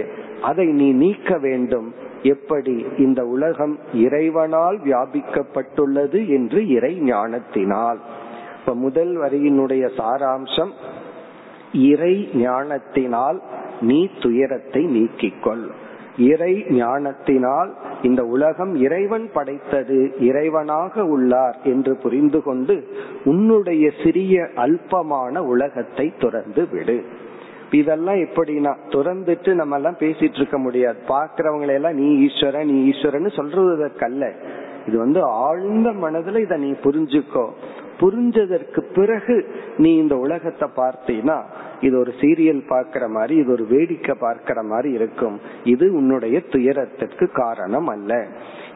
அதை நீ நீக்க வேண்டும். எப்படி? இந்த உலகம் இறைவனால் வியாபிக்கப்பட்டுள்ளது என்று இறை ஞானத்தினால். இப்ப முதல் வரியினுடைய சாராம்சம், இறை ஞானத்தினால் நீ துயரத்தை நீக்கிக்கொள். இறை ஞானத்தினால் இந்த உலகம் இறைவன் படைத்தது, இறைவனாக உள்ளார் என்று புரிந்து கொண்டு உன்னுடைய சிறிய அல்பமான உலகத்தை துறந்து விடு. இதெல்லாம் எப்படின்னா, துறந்துட்டு நம்ம எல்லாம் பேசிட்டு இருக்க முடியாது. பாக்குறவங்களை எல்லாம் நீ ஈஸ்வரன் நீ ஈஸ்வரன்னு சொல்றதற்கல்ல, இது வந்து ஆழ்ந்த மனதுல இத நீ புரிஞ்சுக்கோ. புரிஞ்சதற்கு பிறகு நீ இந்த உலகத்தை பார்த்தீனா இது ஒரு சீரியல் பார்க்கிற மாதிரி, இது ஒரு வேடிக்கை பார்க்கிற மாதிரி இருக்கும். இது உன்னுடைய துயரத்திற்கு காரணம் அல்ல.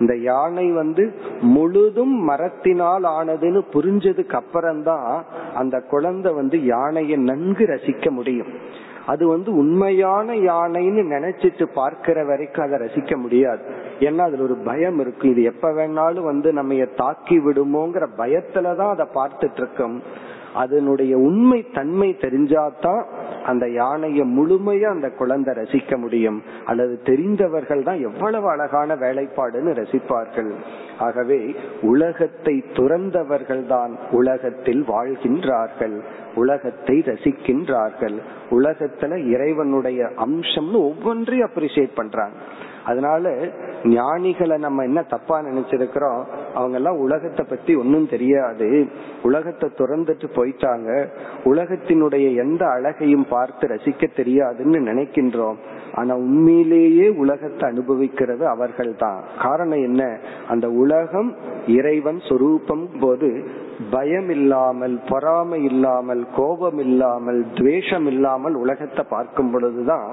இந்த யானை வந்து முழுதும் மரத்தினால் ஆனதுன்னு புரிஞ்சதுக்கு அப்புறம்தான் அந்த குழந்தை வந்து யானையை நன்கு ரசிக்க முடியும். அது வந்து உண்மையான யானைன்னு நினைச்சிட்டு பார்க்கிற வரைக்கும் அதை ரசிக்க முடியாது. ஏன்னா அதுல ஒரு பயம் இருக்கு, இது எப்ப வேணாலும் வந்து நம்ம தாக்கி விடுமோங்கிற பயத்துலதான் அதை பார்த்துட்டு இருக்கும். அதனுடைய உண்மை தன்மை தெரிஞ்சாதான் அந்த யானையை முழுமையா அந்த குழந்தை ரசிக்க முடியும். அல்லது தெரிந்தவர்கள் தான் எவ்வளவு அழகான வேலைப்பாடுன்னு ரசிப்பார்கள். ஆகவே உலகத்தை துறந்தவர்கள் தான் உலகத்தில் வாழ்கின்றார்கள், உலகத்தை ரசிக்கின்றார்கள். உலகத்துல இறைவனுடைய அம்சம்னு ஒவ்வொன்றையும் அப்ரிசியேட் பண்றாங்க. அதனால ஞானிகளை நம்ம என்ன தப்பா நினைச்சிருக்கிறோம், அவங்க எல்லாம் உலகத்தை பத்தி ஒன்னும் தெரியாது, உலகத்தை துறந்துட்டு போயிட்டாங்க, உலகத்தினுடைய எந்த அழகையும் பார்த்து ரசிக்க தெரியாதுன்னு நினைக்கின்றோம். ஆனா உண்மையிலேயே உலகத்தை அனுபவிக்கிறது அவர்கள் தான். காரணம் என்ன? அந்த உலகம் இறைவன் சொரூபம் போது பயம் இல்லாமல், பொறாமை இல்லாமல், கோபம் இல்லாமல், துவேஷம் இல்லாமல் உலகத்தை பார்க்கும் பொழுதுதான்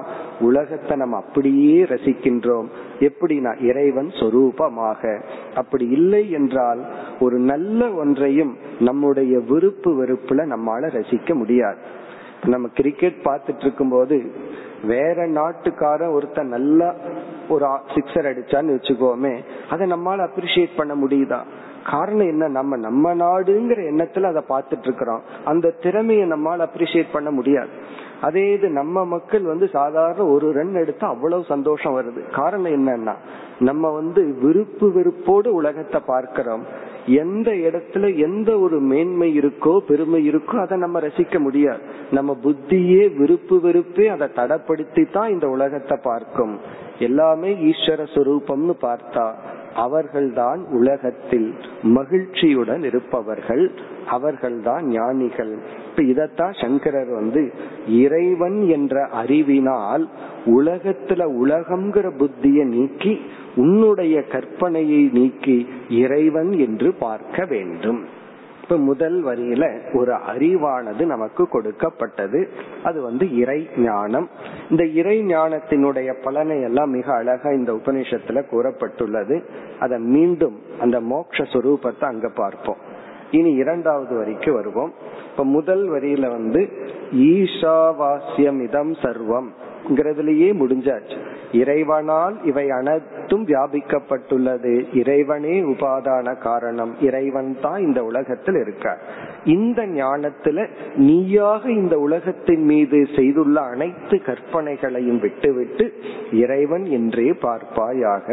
உலகத்தை நம்ம அப்படியே ரசிக்கின்றோம். எப்படின்னா இறைவன் சொரூபமாக. அப்படி இல்லை என்றால் ஒரு நல்ல ஒன்றையும் நம்முடைய விருப்பு வெறுப்புல நம்மால ரசிக்க முடியாது. நம்ம கிரிக்கெட் பார்த்துட்டு இருக்கும் போது வேற நாட்டுக்கார ஒருத்த நல்லா ஒரு சிக்ஸர் அடிச்சான்னு வச்சுக்கோமே, அதை நம்மால அப்ரிசியேட் பண்ண முடியுதா? காரணம் என்ன? நம்ம நம்ம நாடுங்கிற எண்ணத்துல அதை பார்த்துட்டு இருக்கிறோம். அந்த திறமையை நம்மால அப்ரிசியேட் பண்ண முடியாது. அதே இது நம்ம மக்கள் வந்து சாதாரண ஒரு ரன் எடுத்தா அவ்வளவு சந்தோஷம் வருது. காரணம் என்னன்னா நம்ம வந்து விருப்பு வெறுப்போடு உலகத்தை பார்க்கிறோம். எந்த இடத்துல எந்த ஒரு மேன்மை இருக்கோ பெருமை இருக்கோ அதை நம்ம ரசிக்க முடியாது. நம்ம புத்தியே விருப்பு வெறுப்பே அதை தடைப்படுத்தி தான் இந்த உலகத்தை பார்க்கும். எல்லாமே ஈஸ்வர சுரூபம்னு பார்த்தா அவர்கள்தான் உலகத்தில் மகிழ்ச்சியுடன் இருப்பவர்கள், அவர்கள்தான் ஞானிகள். இப்ப இதத்தான் சங்கரர் வந்து இறைவன் என்ற அறிவினால் உலகத்துல உலகம்ங்கிற புத்தியை நீக்கி உன்னுடைய கற்பனையை நீக்கி இறைவன் என்று பார்க்க வேண்டும். இப்ப முதல் வரியில ஒரு அறிவானது நமக்கு கொடுக்கப்பட்டது, அது வந்து இறை ஞானம். இந்த இறை ஞானத்தினுடைய பலனை எல்லாம் மிக அழகா இந்த உபநிஷத்துல கூறப்பட்டுள்ளது. அதை மீண்டும் அந்த மோட்ச சொரூபத்தை அங்க பார்ப்போம். இனி இரண்டாவது வரிக்கு வருவோம். இப்ப முதல் வரியில வந்து ஈஷாவாஸ்யம் இதம் சர்வம் முடிஞ்சாச்சு. இறைவனால் இவை அனைத்தும் வியாபிக்கப்பட்டுள்ளது, இறைவனே உபாதான காரணம், இறைவன் தான் இந்த உலகத்தில் இருக்க. இந்த ஞானத்துல நீயாக இந்த உலகத்தின் மீது செய்துள்ள அனைத்து கற்பனைகளையும் விட்டுவிட்டு இறைவன் என்றே பார்ப்பாயாக.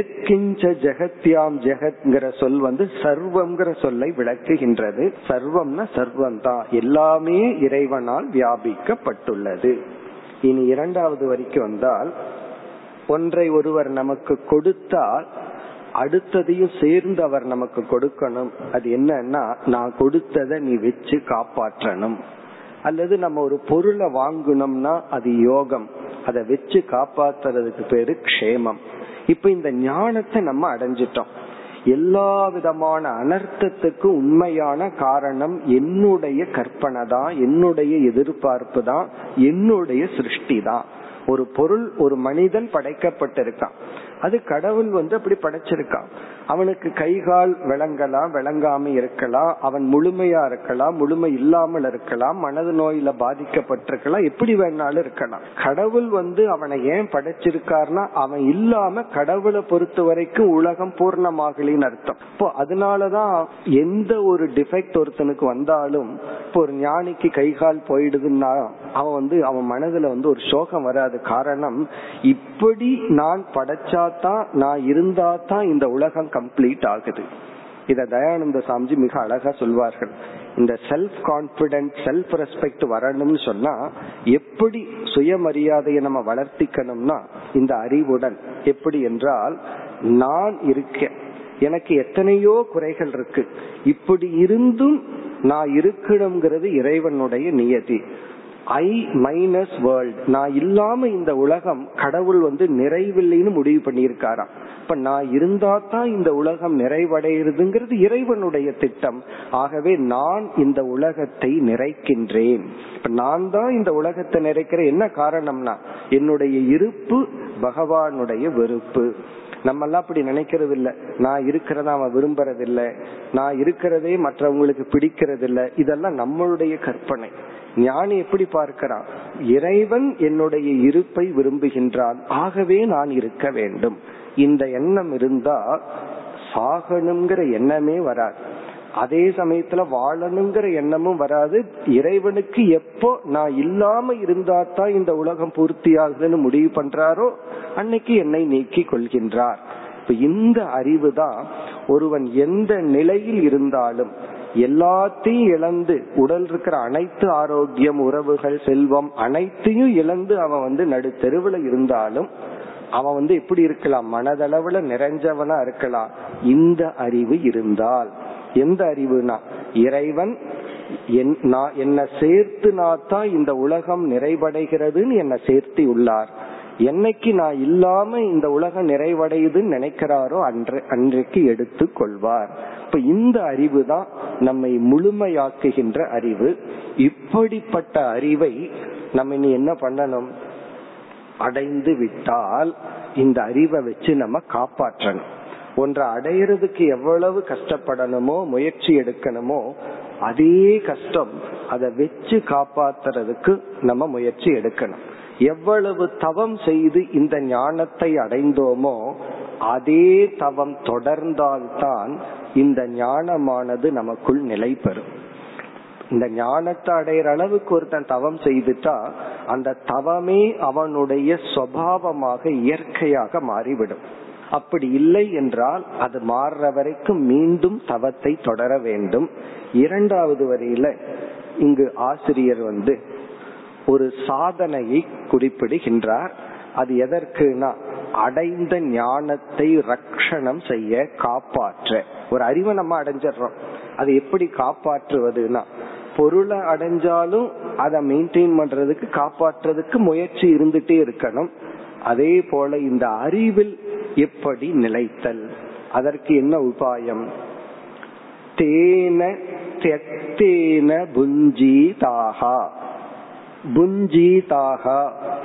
எத்கிஞ்ச ஜெகத்யாம் ஜெகத்ங்கிற சொல் வந்து சர்வம்ங்கிற சொல்லை விளக்குகின்றது. சர்வம்னா சர்வம்தான், எல்லாமே இறைவனால் வியாபிக்கப்பட்டுள்ளது. இனி இரண்டாவது வரைக்கு வந்தால், ஒன்றை ஒருவர் நமக்கு கொடுத்தால் அடுத்ததையும் சேர்ந்து அவர் நமக்கு கொடுக்கணும். அது என்னன்னா, நான் கொடுத்ததை நீ வச்சு காப்பாற்றணும். அல்லது நம்ம ஒரு பொருளை வாங்கணும்னா அது யோகம், அதை வச்சு காப்பாத்துறதுக்கு பேரு க்ஷேமம். இப்ப இந்த ஞானத்தை நம்ம அடைஞ்சிட்டோம். எல்லா விதமான அனர்த்தத்துக்கு உண்மையான காரணம் என்னுடைய கற்பனை தான், என்னுடைய எதிர்பார்ப்பு தான், என்னுடைய சிருஷ்டி தான். ஒரு பொருள், ஒரு மனிதன் படைக்கப்பட்டிருக்கான், அது கடவுள் வந்து அப்படி படைச்சிருக்கான். அவனுக்கு கைகால் விளங்கலாம், விளங்காம இருக்கலாம், அவன் முழுமையா இருக்கலாம், முழுமை இல்லாமல் இருக்கலாம், மனது நோயில பாதிக்கப்பட்டிருக்கலாம், எப்படி வேணாலும் இருக்கலாம். கடவுள் வந்து அவனை ஏன் படைச்சிருக்காருனா அவன் இல்லாம கடவுளை பொறுத்த வரைக்கும் உலகம் பூர்ணமாகலின்னு அர்த்தம். இப்போ அதனாலதான் எந்த ஒரு டிஃபெக்ட் ஒருத்தனுக்கு வந்தாலும், இப்போ ஒரு ஞானிக்கு கைகால் போயிடுதுன்னா அவன் வந்து அவன் மனதுல வந்து ஒரு சோகம் வராது. கூடாது. காரணம், இப்படி நான் படைச்சாதான், நான் இருந்தா தான் இந்த உலகம் கம்ப்ளீட் ஆகுது. இதை தயானந்த சாமிஜி மிக அழகா சொல்வார்கள். இந்த செல்ஃப் கான்பிடன்ஸ், செல்ஃப் ரெஸ்பெக்ட் வரணும்னு சொன்னா எப்படி சுயமரியாதையை நம்ம வளர்த்திக்கணும்னா இந்த அறிவுடன். எப்படி என்றால், நான் இருக்கேன், எனக்கு எத்தனையோ குறைகள் இருக்கு, இப்படி இருந்தும் நான் இருக்கணுங்கிறது இறைவனுடைய நியதி. ஐ மைனஸ் வேர்ல்ட், நான் இல்லாம இந்த உலகம், கடவுள் வந்து நிறைவில்லைன்னு முடிவு பண்ணியிருக்காராம். இப்ப நான் இருந்தா தான் இந்த உலகம் நிறைவடைகிறதுங்கிறது இறைவனுடைய திட்டம். ஆகவே நான் இந்த உலகத்தை நிறைக்கின்றேன். இப்ப நான் தான் இந்த உலகத்தை நிறைக்கிற. என்ன காரணம்னா என்னுடைய இருப்பு பகவானுடைய வெறுப்பு. நம்ம எல்லாம் அப்படி நினைக்கிறது இல்லை. நான் இருக்கிறத அவன் விரும்புறதில்லை, நான் இருக்கிறதே மற்றவங்களுக்கு பிடிக்கிறது இல்லை, இதெல்லாம் நம்மளுடைய கற்பனை. ஞானி எப்படி பார்க்கிறான்? இறைவன் என்னுடைய இருப்பை விரும்புகின்றான், ஆகவே நான் இருக்க வேண்டும். இந்த எண்ணம் இருந்தா சாகணுங்கிற எண்ணமே வராது. அதே சமயத்துல வாழணுங்கிற எண்ணமும் வராது. இறைவனுக்கு எப்போ நான் இல்லாம இருந்தா தான் இந்த உலகம் பூர்த்தியாகுதுன்னு முடிவு பண்றாரோ அன்னைக்கு என்னை நீக்கி கொள்கின்றார். இப்ப இந்த அறிவு தான் ஒருவன் எந்த நிலையில் இருந்தாலும் எல்லாத்தையும் இழந்து, உடல் இருக்கிற அனைத்து ஆரோக்கியம், உறவுகள், செல்வம் அனைத்தையும் இழந்து அவன் வந்து நடு தெருவுல இருந்தாலும் அவன் வந்து எப்படி இருக்கலாம்? மனதளவுல நிறைஞ்சவனா இருக்கலாம். இந்த அறிவு இருந்தால், எந்த அறிவுனா இறைவன் என்ன சேர்த்துனா தான் இந்த உலகம் நிறைவடைகிறதுன்னு என்ன சேர்த்தி உள்ளார். என்னைக்கு நான் இல்லாம இந்த உலகம் நிறைவடையுதுன்னு நினைக்கிறாரோ அன்று அன்றைக்கு எடுத்து கொள்வார். இப்ப இந்த அறிவு தான் நம்மை முழுமையாக்குகின்ற அறிவு. இப்படிப்பட்ட அறிவை நம்ம இனி என்ன பண்ணணும்? அடைந்து விட்டால் இந்த அறிவை வச்சு நம்ம காப்பாற்றணும். ஒன்றை அடையறதுக்கு எவ்வளவு கஷ்டப்படணுமோ, முயற்சி எடுக்கணுமோ, அதே கஷ்டம் அதை வச்சு காப்பாத்துறதுக்கு நம்ம முயற்சி எடுக்கணும். எவ்வளவு தவம் செய்து இந்த ஞானத்தை அடைந்தோமோ அதே தவம் தொடர்ந்தால்தான் இந்த ஞானமானது நமக்குள் நிலை பெறும். இந்த ஞானத்தை அடையிற அளவுக்கு ஒருத்தன் தவம் செய்துட்டா அந்த தவமே அவனுடைய சுபாவமாக இயற்கையாக மாறிவிடும். அப்படி இல்லை என்றால் அது மாறுற வரைக்கும் மீண்டும் தவத்தை தொடர வேண்டும். இரண்டாவது வரியில இங்கு ஆசிரியர் வந்து ஒரு சாதனையை குறிப்பிடுகின்றார். அது எதற்குனா அடைந்த ஞானத்தை ரக்ஷணம் செய்ய, காப்பாற்ற. ஒரு அறிவை நம்ம அடைஞ்சிடறோம், அது எப்படி காப்பாற்றுவதுனா பொருளை அடைஞ்சாலும் அதை மெயின்டைன் பண்றதுக்கு, காப்பாற்றுறதுக்கு முயற்சி இருந்துட்டே இருக்கணும். அதே போல இந்த அறிவில் எப்படி நிலைத்தல், அதற்கு என்ன உபாயம்? தேன த்யக்தேன புஞ்சிதாஹா. புஞ்சிதாஹா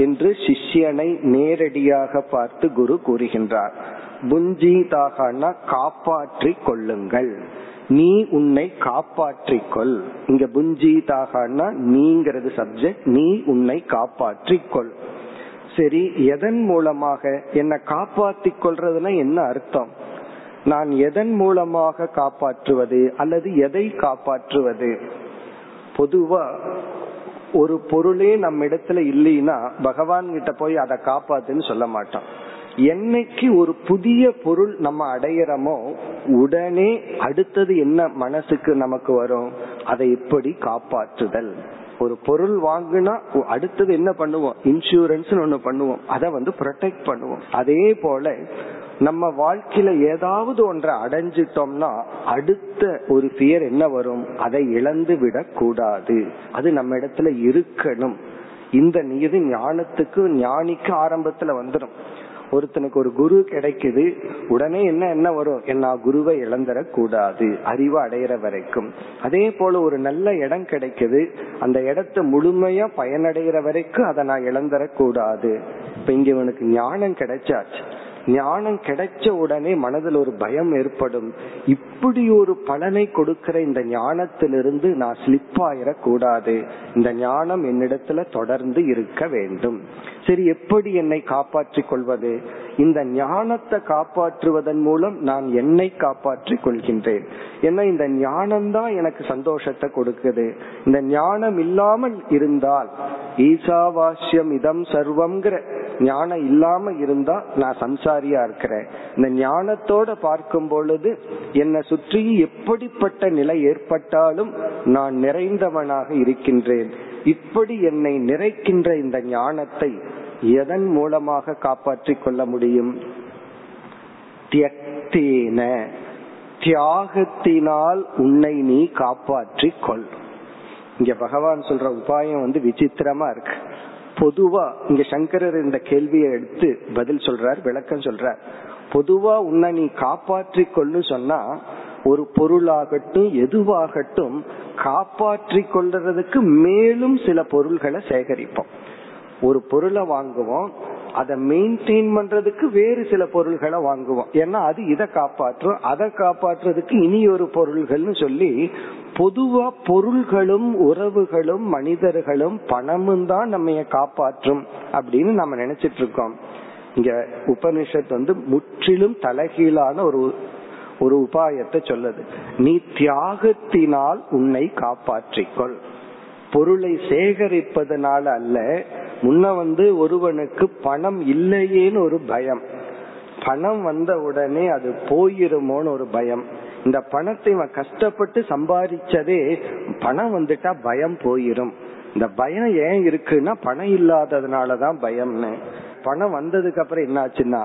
என்று சிஷ்யனை நேரடியாக பார்த்து குரு கூறுகின்றார். புஞ்சிதாகனா காப்பாற்றி கொள்ளுங்கள், நீ உன்னை காப்பாற்றிக்கொள். இங்க புஞ்சிதாகனா நீங்கிறது சப்ஜெக்ட், நீ உன்னை காப்பாற்றிக்கொள். சரி, எதன் மூலமாக என்னை காப்பாற்றி கொள்றதுன்னா என்ன அர்த்தம்? நான் எதன் மூலமாக காப்பாற்றுவது அல்லது எதை காப்பாற்றுவது? பொதுவா ஒரு பொருளே நம்ம இடத்துல இல்லைன்னா பகவான் கிட்ட போய் அதை காப்பாத்துன்னு சொல்ல மாட்டோம். என்னைக்கு ஒரு புதிய பொருள் நம்ம அடையிறோமோ உடனே அடுத்தது என்ன மனசுக்கு நமக்கு வரும்? அதை எப்படி காப்பாற்றுதல். ஒரு பொருள் வாங்கினா அடுத்தது என்ன பண்ணுவோம்? இன்சூரன்ஸ் ஒண்ணு பண்ணுவோம், அதை வந்து ப்ரொடெக்ட் பண்ணுவோம். அதே போல நம்ம வாழ்க்கையில ஏதாவது ஒன்றை அடைஞ்சிட்டோம்னா அடுத்த ஒரு ஃபியர் என்ன வரும்? அதை இழந்து விட கூடாது, அது நம்ம இடத்துல இருக்கணும். இந்த நியதி ஞானத்துக்கு, ஞானிக்கு ஆரம்பத்துல வந்துடும். ஒருத்தனுக்கு ஒரு குரு கிடைக்குது, உடனே என்ன என்ன வரும்? என்ன, குருவை இழந்துட கூடாது அறிவை அடையிற வரைக்கும். அதே போல ஒரு நல்ல இடம் கிடைக்குது, அந்த இடத்தை முழுமையா பயனடைகிற வரைக்கும் அதை நான் இழந்துட கூடாது. இப்ப இங்க இவனுக்கு ஞானம் கிடைச்சாச்சு. ஞானம் கிடைச்ச உடனே மனதில் ஒரு பயம் ஏற்படும். இப்படி ஒரு பலனை கொடுக்கிற இந்த ஞானத்திலிருந்து நான் ஸ்லிப் ஆயிட கூடாது, இந்த ஞானம் என்னிடத்துல தொடர்ந்து இருக்க வேண்டும். சரி, எப்படி என்னை காப்பாற்றி கொள்வது? இந்த ஞானத்தை காப்பாற்றுவதன் மூலம் நான் என்னை காப்பாற்றி கொள்கின்றேன். ஏன்னா இந்த ஞானம் தான் எனக்கு சந்தோஷத்தை கொடுக்குது. இந்த ஞானம் இல்லாமல் இருந்தால் ஈசாவாஸ்யம் இதம் சர்வம்ங்கிற ஞானம் இல்லாம இருந்தா நான் சம்சாரியா இருக்கிறேன். இந்த ஞானத்தோட பார்க்கும் பொழுது என்னை சுற்றி எப்படிப்பட்ட நிலை ஏற்பட்டாலும் நான் நிறைந்தவனாக இருக்கின்றேன். இப்படி என்னை நிறைக்கின்ற இந்த ஞானத்தை எதன் மூலமாக காப்பாற்றிக் கொள்ள முடியும்? தியக்தேன, தியாகத்தினால் உன்னை நீ காப்பாற்றிக் கொள். இங்க பகவான் சொல்ற உபாயம் வந்து விசித்திரமா இருக்கு. பொதுவா இங்க சங்கரர் இந்த கேள்வியை எடுத்து பதில் சொல்றார், விளக்கம் சொல்றார். பொதுவா உன்னை நீ காப்பாற்றிக் கொள்ளு சொன்னா ஒரு பொருளாகட்டும் எதுவாகட்டும் காப்பாற்றிக் கொள்றதுக்கு மேலும் சில பொருள்களை சேகரிப்போம். ஒரு பொருளை வாங்குவோம், அதை மெயின்டைன் பண்றதுக்கு வேறு சில பொருள்களை வாங்குவோம். ஏன்னா அது இதை காப்பாற்றும், அதை காப்பாற்றுறதுக்கு இனி ஒரு பொருள்கள்னு சொல்லி பொதுவா பொருள்களும் உறவுகளும் மனிதர்களும் பணமும் தான் நம்ம காப்பாற்றும் அப்படின்னு நம்ம நினைச்சிட்டு இருக்கோம். இங்க உபனிஷத் வந்து முற்றிலும் தலைகீழான ஒரு ஒரு உபாயத்தை சொல்லுது. நீ தியாகத்தினால் உன்னை காப்பாற்றிக்கொள். பொருளை சேகரிப்பதனால அல்ல. முன்ன வந்து ஒருவனுக்கு பணம் இல்லையேன்னு ஒரு பயம், பணம் வந்த உடனே அது போயிருமோன்னு ஒரு பயம். இந்த பணத்தை இவன் கஷ்டப்பட்டு சம்பாதிச்சதே பணம் வந்துட்டா பயம் போயிரும். இந்த பயம் ஏன் இருக்குன்னா பணம் இல்லாததுனாலதான் பயம்னு. பணம் வந்ததுக்கு அப்புறம் என்னாச்சுன்னா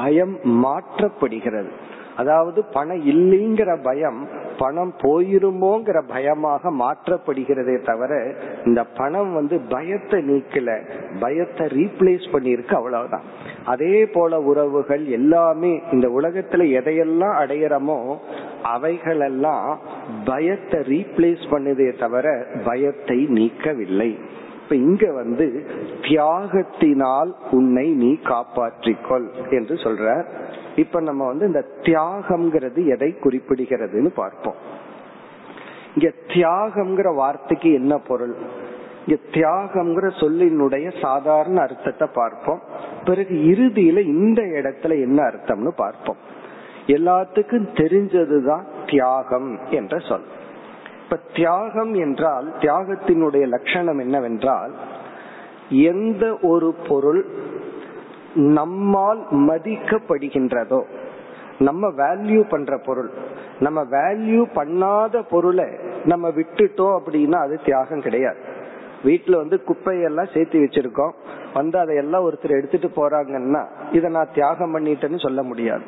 பயம் மாற்றப்படுகிறது. அதாவது பணம் இல்லைங்கிற பயம் பணம் போயிருமோங்கிற பயமாக மாற்றப்படுகிறதே தவிர இந்த பணம் வந்து பயத்தை நீக்கல, பயத்தை ரீப்ளேஸ் பண்ணிருக்கு, அவ்வளவுதான். அதே போல உறவுகள் எல்லாமே, இந்த உலகத்துல எதையெல்லாம் அடையிறமோ அவைகளெல்லாம் பயத்தை ரீப்ளேஸ் பண்ணதே தவிர பயத்தை நீக்கவில்லை. இப்ப இங்க வந்து தியாகத்தினால் உன்னை நீ காப்பாற்றிக்கொள் என்று சொல்ற. இப்ப நம்ம வந்து இந்த தியாகம்ங்கிறது எதை குறிப்பிடுகிறதுன்னு பார்ப்போம். இங்க தியாகம்ங்கிற வார்த்தைக்கு என்ன பொருள்? இங்க தியாகம்ங்கிற சொல்லினுடைய சாதாரண அர்த்தத்தை பார்ப்போம், பிறகு இறுதியில இந்த இடத்துல என்ன அர்த்தம்னு பார்ப்போம். எல்லாத்துக்கும் தெரிஞ்சதுதான் தியாகம் என்ற சொல். இப்ப தியாகம் என்றால், தியாகத்தினுடைய லட்சணம் என்னவென்றால், எந்த ஒரு பொருள் நம்மால் மதிக்கப்படுகின்றதோ, நம்ம வேல்யூ பண்ற பொருள், நம்ம வேல்யூ பண்ணாத பொருளை நம்ம விட்டுட்டோம் அப்படின்னா அது தியாகம் கிடையாது. வீட்டுல வந்து குப்பையெல்லாம் சேர்த்து வச்சிருக்கோம், வந்து அதையெல்லாம் ஒருத்தர் எடுத்துட்டு போறாங்கன்னா இதை நான் தியாகம் பண்ணிட்டேன்னு சொல்ல முடியாது.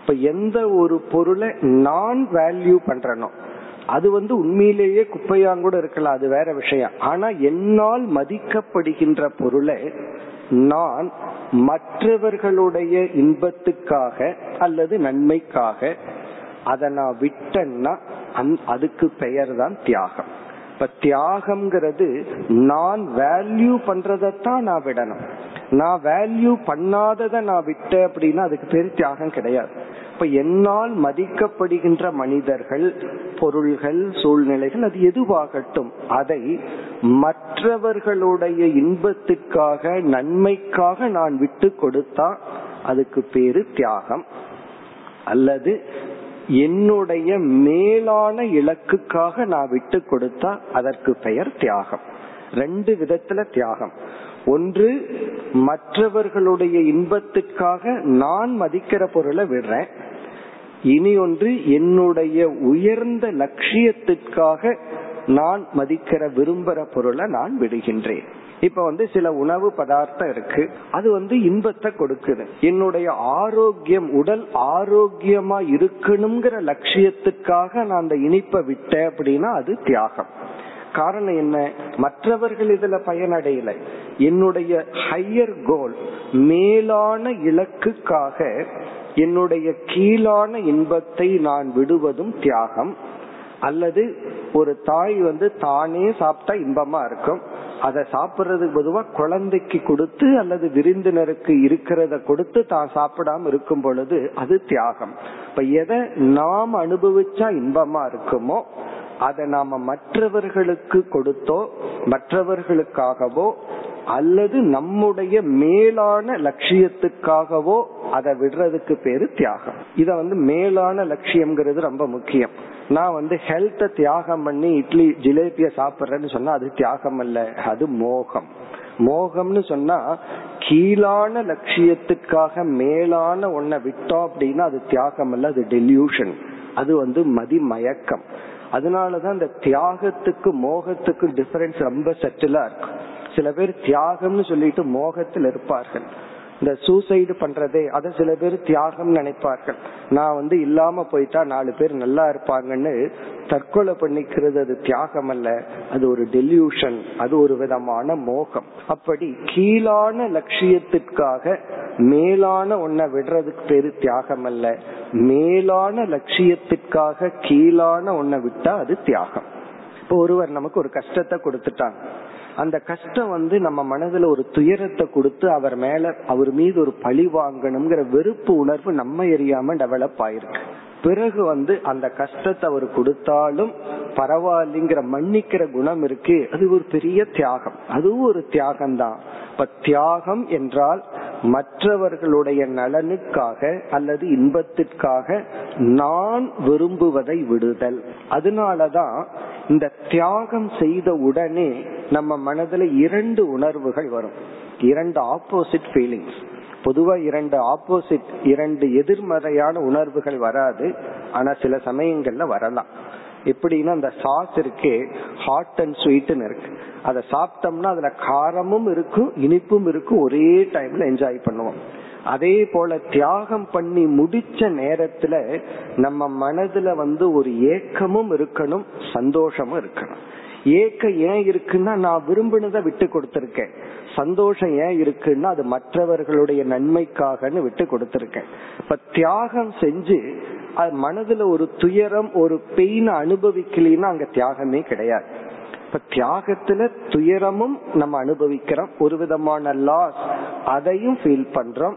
இப்ப எந்த ஒரு பொருளை நான் வேல்யூ பண்றனோ அது வந்து உண்மையிலேயே குப்பையாங்கூட இருக்கலாம், அது வேற விஷயம். ஆனா என்னால் மதிக்கப்படுகின்ற பொருளை நான் மற்றவர்களுடைய இன்பத்துக்காக அல்லது நன்மைக்காக அதை நான் விட்டேன்னா அதுக்கு பெயர் தான் தியாகம். இப்ப தியாகம்ங்கிறது நான் வேல்யூ பண்றதான் நான் விடணும், நான் வேல்யூ பண்ணாததை நான் விட்டேன் அப்படின்னா அதுக்கு பெரிய தியாகம் கிடையாது. இப்ப என்னால் மதிக்கப்படுகின்ற மனிதர்கள், பொருள்கள், சூழ்நிலைகள், அது எதுவாகட்டும் அதை மற்றவர்களுடைய இன்பத்துக்காக நன்மைக்காக நான் விட்டு கொடுத்தா அதுக்கு பேரு தியாகம். அல்லது என்னுடைய மேலான இலக்குக்காக நான் விட்டு கொடுத்தா அதற்கு பெயர் தியாகம். ரெண்டு விதத்துல தியாகம். ஒன்று மற்றவர்களுடைய இன்பத்துக்காக நான் மதிக்கிற பொருளை விடுறேன், இனி ஒன்று என்னுடைய உயர்ந்த லட்சியத்திற்காக நான் மதிக்கிற விரும்புற பொருளை நான் விடுகின்றேன். இப்ப வந்து சில உணவு பதார்த்தம் இருக்கு, அது வந்து இன்பத்தை கொடுக்குது. என்னுடைய ஆரோக்கியம், உடல் ஆரோக்கியமா இருக்கணுங்கிற லட்சியத்துக்காக நான் அந்த இனிப்பை விட்டேன் அப்படின்னா அது தியாகம். காரணம் என்ன? மற்றவர்கள் இதுல பயனடையலை, என்னுடைய ஹையர் கோல், மேலான இலக்குக்காக என்னுடைய கீழான இன்பத்தை நான் விடுவதும் தியாகம். அல்லது ஒரு தாய் வந்து தானே சாப்பிட்டா இன்பமா இருக்கும், அதை சாப்பிட்றதுக்கு பொதுவா குழந்தைக்கு கொடுத்து அல்லது விருந்தினருக்கு இருக்கிறத கொடுத்து தான் சாப்பிடாம இருக்கும் பொழுது அது தியாகம். இப்ப எதை நாம் அனுபவிச்சா இன்பமா இருக்குமோ அதை நாம மற்றவர்களுக்கு கொடுத்தோ மற்றவர்களுக்காகவோ அல்லது நம்முடைய மேலான லட்சியத்துக்காகவோ அதை விடுறதுக்கு பேரு தியாகம். இத வந்து மேலான லட்சியம்ங்கிறது ரொம்ப முக்கியம். நான் வந்து ஹெல்த்தை தியாகம் பண்ணி இட்லி ஜிலேபிய சாப்பிட்றேன்னு சொன்னா அது தியாகம் அல்ல, அது மோகம். மோகம்னு சொன்னா கீழான லட்சியத்துக்காக மேலான ஒன்ன விட்டோம் அப்படின்னா அது தியாகம் அல்ல, அது டெல்யூஷன், அது வந்து மதிமயக்கம். அதனாலதான் இந்த தியாகத்துக்கு மோகத்துக்கு டிஃபரன்ஸ் ரொம்ப சட்டிலா இருக்கு. சில பேர் தியாகம்னு சொல்லிட்டு மோகத்தில் இருப்பார்கள். இந்த சூசைடு பண்றதே அதை சில பேர் தியாகம் நினைப்பார்கள். நான் வந்து இல்லாம போயிட்டா நாலு பேர் நல்லா இருப்பாங்கன்னு தற்கொலை பண்ணிக்கிறது அது தியாகம் அல்ல, அது ஒரு டெல்யூஷன், அது ஒரு விதமான மோகம். அப்படி கீழான லட்சியத்திற்காக மேலான ஒன்ன விடுறதுக்கு பேரு தியாகம் அல்ல, மேலான லட்சியத்திற்காக கீழான ஒன்ன விட்டா அது தியாகம். இப்போ ஒருவர் நமக்கு ஒரு கஷ்டத்தை கொடுத்துட்டாங்க, அந்த கஷ்டம் வந்து நம்ம மனதுல ஒரு துயரத்தை கொடுத்து அவர் மேல அவர் மீது ஒரு பழி வாங்கணுங்கிற வெறுப்பு உணர்வு நம்ம எரியாம டெவலப் ஆயிருக்கு. பிறகு வந்து அந்த கஷ்டத்தை அவர் கொடுத்தாலும் பரவாயில்லைங்கிற மன்னிக்கிற குணம் இருக்கு, அது ஒரு பெரிய தியாகம், அதுவும் ஒரு தியாகம்தான். இப்ப தியாகம் என்றால் மற்றவர்களுடைய நலனுக்காக அல்லது இன்பத்திற்காக நான் விரும்புவதை விடுதல். அதனாலதான் இந்த தியாகம் செய்த உடனே நம்ம மனதுல இரண்டு உணர்வுகள் வரும், இரண்டு ஆப்போசிட் ஃபீலிங்ஸ். பொதுவா இரண்டு ஆப்போசிட், இரண்டு எதிர்மறையான உணர்வுகள் வராது, ஆனா சில சமயங்கள்ல வரலாம். எப்படின்னா அந்த சாஸ் இருக்கே, ஹாட் அண்ட் ஸ்வீட்னு இருக்கு, அதை சாப்பிட்டோம்னா அதுல காரமும் இருக்கும் இனிப்பும் இருக்கும், ஒரே டைம்ல என்ஜாய் பண்ணுவோம். அதே போல தியாகம் பண்ணி முடிச்ச நேரத்துல நம்ம மனதுல வந்து ஒரு ஏக்கமும் இருக்கணும், சந்தோஷமும் இருக்கணும். ஏக்கம் ஏன் இருக்குன்னா நான் விரும்பினதை விட்டு கொடுத்திருக்கேன், சந்தோஷம் ஏன் இருக்குன்னா அது மற்றவர்களுடைய நன்மைக்காகன்னு விட்டு கொடுத்திருக்கேன். இப்ப தியாகம் செஞ்சு அது மனதுல ஒரு துயரம் ஒரு பெயின் அனுபவிக்கலன்னா அங்க தியாகமே கிடையாது. இப்ப தியாகத்துல துயரமும் நம்ம அனுபவிக்கிறோம், ஒரு விதமான லாஸ் அதையும் ஃபீல் பண்றோம்,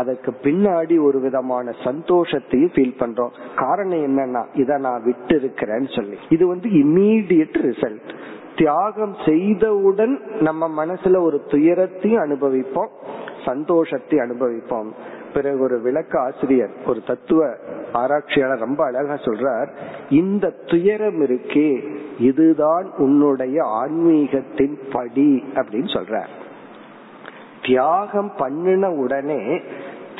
அதற்கு பின்னாடி ஒரு விதமான சந்தோஷத்தையும் ஃபீல் பண்றோம். காரணம் என்னன்னா இத நான் விட்டு இருக்கிறேன்னு சொல்லி. இது வந்து இமீடியட் ரிசல்ட். தியாகம் செய்தவுடன் நம்ம மனசுல ஒரு துயரத்தையும் அனுபவிப்போம், சந்தோஷத்தை அனுபவிப்போம். பிறகு ஒரு விளக்க ஆசிரியர், ஒரு தத்துவ ஆராய்ச்சியாளர் ரொம்ப அழகா சொல்றார், இந்த துயரம் இருக்கே இதுதான் உன்னுடைய ஆன்மீகத்தின் படி அப்படின்னு சொல்றார். தியாகம் பண்ணின உடனே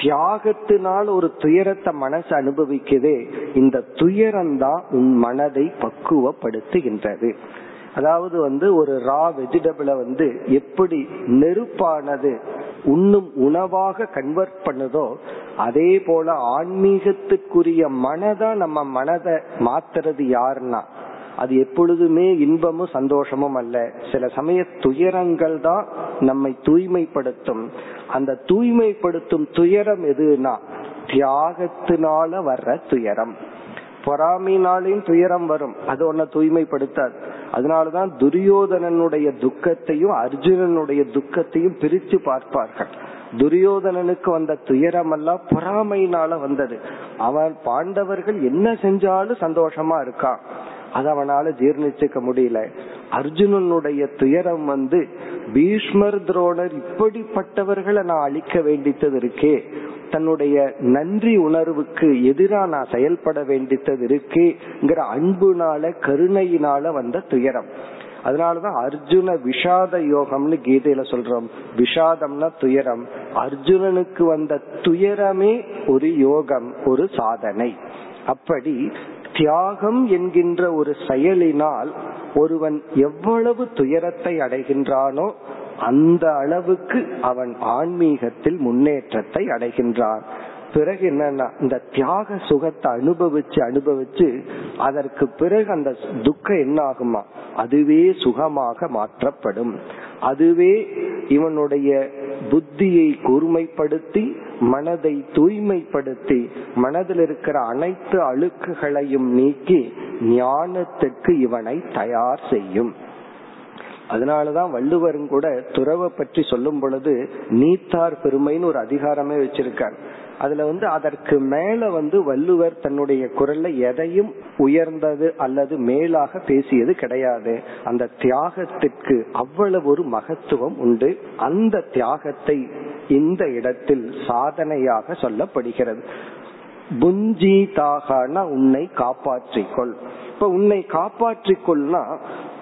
தியாகத்தினால் ஒரு துயரத்தை மனசு அனுபவிக்குதே, இந்த துயரம்தான் உன் மனதை பக்குவப்படுத்துகின்றது. அதாவது வந்து ஒரு ரா வெஜிடபிளை வந்து எப்படி நெருப்பானது உண்ணும் உணவாக கன்வெர்ட் பண்ணுதோ அதே போல ஆன்மீகத்துக்குரிய மனதா நம்ம மனதை மாத்துறது யாருன்னா அது எப்பொழுதுமே இன்பமும் சந்தோஷமும் அல்ல, சில சமய துயரங்கள் தான் நம்மை தூய்மைப்படுத்தும். அந்த தூய்மைப்படுத்தும் துயரம் எதுனா தியாகத்தினால வர்ற துயரம். பொறாமையினாலையும் துயரம் வரும், அது ஒன்ன தூய்மைப்படுத்தாது. அதனாலதான் துரியோதனனுடைய துக்கத்தையும் அர்ஜுனனுடைய துக்கத்தையும் பிரித்து பார்ப்பார்கள். துரியோதனனுக்கு வந்த துயரம் எல்லாம் பொறாமையினால வந்தது, அவன் பாண்டவர்கள் என்ன செஞ்சாலும் சந்தோஷமா இருக்கான், அது அவனால ஜீர்ணிச்சுக்க முடியல. அர்ஜுனனுடைய துயரம் வந்து பீஷ்மர் துரோணர் இப்படிப்பட்டவர்களை நான் அழிக்க வேண்டித்தது இருக்கே, தன்னுடைய நன்றி உணர்வுக்கு எதிராக நான் செயல்பட வேண்டித்தது இருக்குங்கிற அன்புனால கருணையினால வந்த துயரம். அதனாலதான் அர்ஜுன விஷாத யோகம்னு கீதையில சொல்றோம். விஷாதம்னா துயரம், அர்ஜுனனுக்கு வந்த துயரமே ஒரு யோகம், ஒரு சாதனை. அப்படி தியாகம் என்கின்ற ஒரு செயலினால் ஒருவன் எவ்வளவு துயரத்தை அடைகின்றானோ அந்த அளவுக்கு அவன் ஆன்மீகத்தில் முன்னேற்றத்தை அடைகின்றான். பிறகு என்னன்னா இந்த தியாக சுகத்தை அனுபவிச்சு அனுபவிச்சு அதற்கு பிறகு அந்த துக்கம் என்ன ஆகுமா, அதுவே சுகமாக மாற்றப்படும். அதுவே இவனுடைய புத்தியை கூர்மைப்படுத்தி மனதை தூய்மைப்படுத்தி மனதில் இருக்கிற அனைத்து அழுக்குகளையும் நீக்கி ஞானத்துக்கு இவனை தயார் செய்யும். அதனாலதான் வள்ளுவரும் கூட துறவை பற்றி சொல்லும் பொழுது நீத்தார் பெருமைன்னு ஒரு அதிகாரமே வச்சிருக்கார். அதுல வந்து அதற்கு மேல வந்து வள்ளுவர் தன்னுடைய குரல்ல எதையும் உயர்ந்தது அல்லது மேலாக பேசியது கிடையாது. அந்த தியாகத்திற்கு அவ்வளவு ஒரு மகத்துவம் உண்டு. அந்த தியாகத்தை இந்த இடத்தில் சாதனையாக சொல்லப்படுகிறது. புஞ்சிதாகனா உன்னை காப்பாற்றிக்கொள். இப்ப உன்னை காப்பாற்றிக்கொள்னா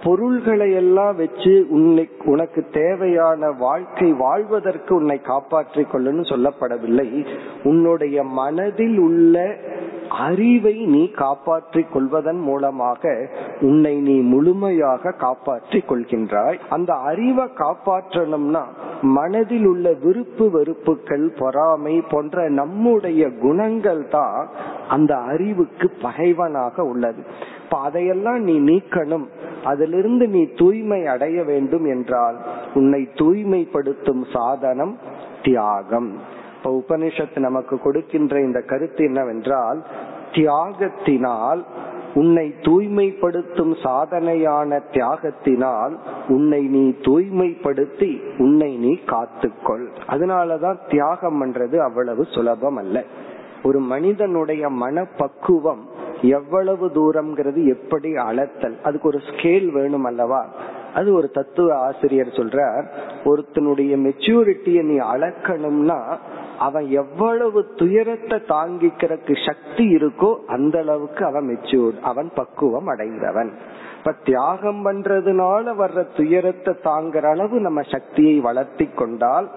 பொருள்களை எல்லாம் வச்சு உன்னை உனக்கு தேவையான வாழ்க்கை வாழ்வதற்கு உன்னை காப்பாற்றிக் கொள்ளுன்னு சொல்லப்படவில்லை. உன்னுடைய மனதில் உள்ள அறிவை நீ காப்பாற்றிக் கொள்வதன் மூலமாக உன்னை நீ முழுமையாக காப்பாற்றிக் கொள்கின்றாய். அந்த அறிவை காப்பாற்றணும்னா மனதில் உள்ள விருப்பு வெறுப்புகள், பொறாமை போன்ற நம்முடைய குணங்கள் தான் அந்த அறிவுக்கு பகைவனாக உள்ளது. இப்ப அதையெல்லாம் நீ நீக்கணும், அதிலிருந்து நீ தூய்மை அடைய வேண்டும் என்றால் உன்னை தூய்மைப்படுத்தும் சாதனம் தியாகம். இப்ப உபனிஷத்து நமக்கு கொடுக்கின்ற இந்த கருத்து என்னவென்றால், தியாகத்தினால் உன்னை தூய்மைப்படுத்தும் சாதனையான தியாகத்தினால் உன்னை நீ தூய்மைப்படுத்தி உன்னை நீ காத்துக்கொள். அதனாலதான் தியாகம் பண்றது அவ்வளவு சுலபம் அல்ல. ஒரு மனிதனுடைய மனப்பக்குவம் எவ்வளவு தூரம்ங்கிறது எப்படி அளத்தல், அதுக்கு ஒரு ஸ்கேல் வேணும் அல்லவா. அது ஒரு தத்துவ ஆசிரியர் சொல்றார், ஒருத்தனுடைய மெச்சூரிட்டியை நீ அளக்கணும்னா அவன் எவ்வளவு துயரத்தை தாங்கிக்கிறதுக்கு சக்தி இருக்கோ அந்த அளவுக்கு அவன் மெச்சூர், அவன் பக்குவம் அடைந்தவன். இப்ப தியாகம் பண்றதுனால வர்ற துயரத்தை தாங்குற அளவு நம்ம சக்தியை வளர்த்தி கொண்டால்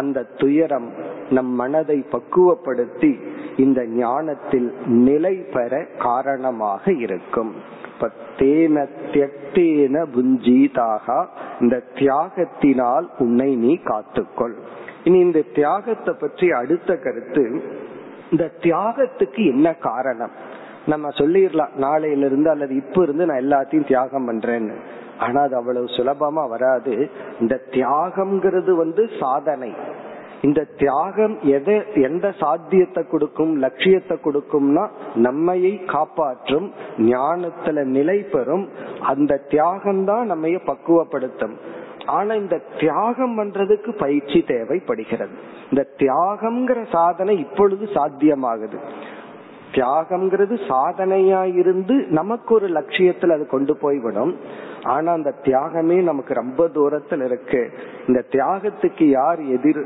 அந்த துயரம் நம் மனதை பக்குவப்படுத்தி இந்த ஞானத்தில் நிலை பெற காரணமாக இருக்கும். தேன தியக்தேன புஞ்சிதாக, இந்த தியாகத்தினால் உன்னை நீ காத்துக்கொள். இனி இந்த தியாகத்தை பற்றி அடுத்த கருத்து, இந்த தியாகத்துக்கு என்ன காரணம். நம்ம சொல்லிடலாம் நாளையில இருந்து அல்லது இப்ப இருந்து நான் எல்லாத்தையும் தியாகம் பண்றேன்னு. ஆனா அது அவ்வளவு சுலபமா வராது. இந்த தியாகம்ங்கிறது வந்து சாதனை. இந்த தியாகம் எதை எந்த சாத்தியத்தை கொடுக்கும், லட்சியத்தை கொடுக்கும்னா நம்மையை காப்பாற்றும், ஞானத்துல நிலை பெறும். அந்த தியாகம்தான் நம்மைய பக்குவப்படுத்தும். ஆனா இந்த தியாகம் பண்றதுக்கு பயிற்சி தேவைப்படுகிறது. இந்த தியாகம்ங்கிற சாதனை இப்பொழுது சாத்தியமாகுது. தியாகம்ங்கிறது சாதனையா இருந்து நமக்கு ஒரு லட்சியத்துல அது கொண்டு போய்விடும். ஆனா அந்த தியாகமே நமக்கு ரொம்ப தூரத்துல இருக்கு. இந்த தியாகத்துக்கு யார் எதிர்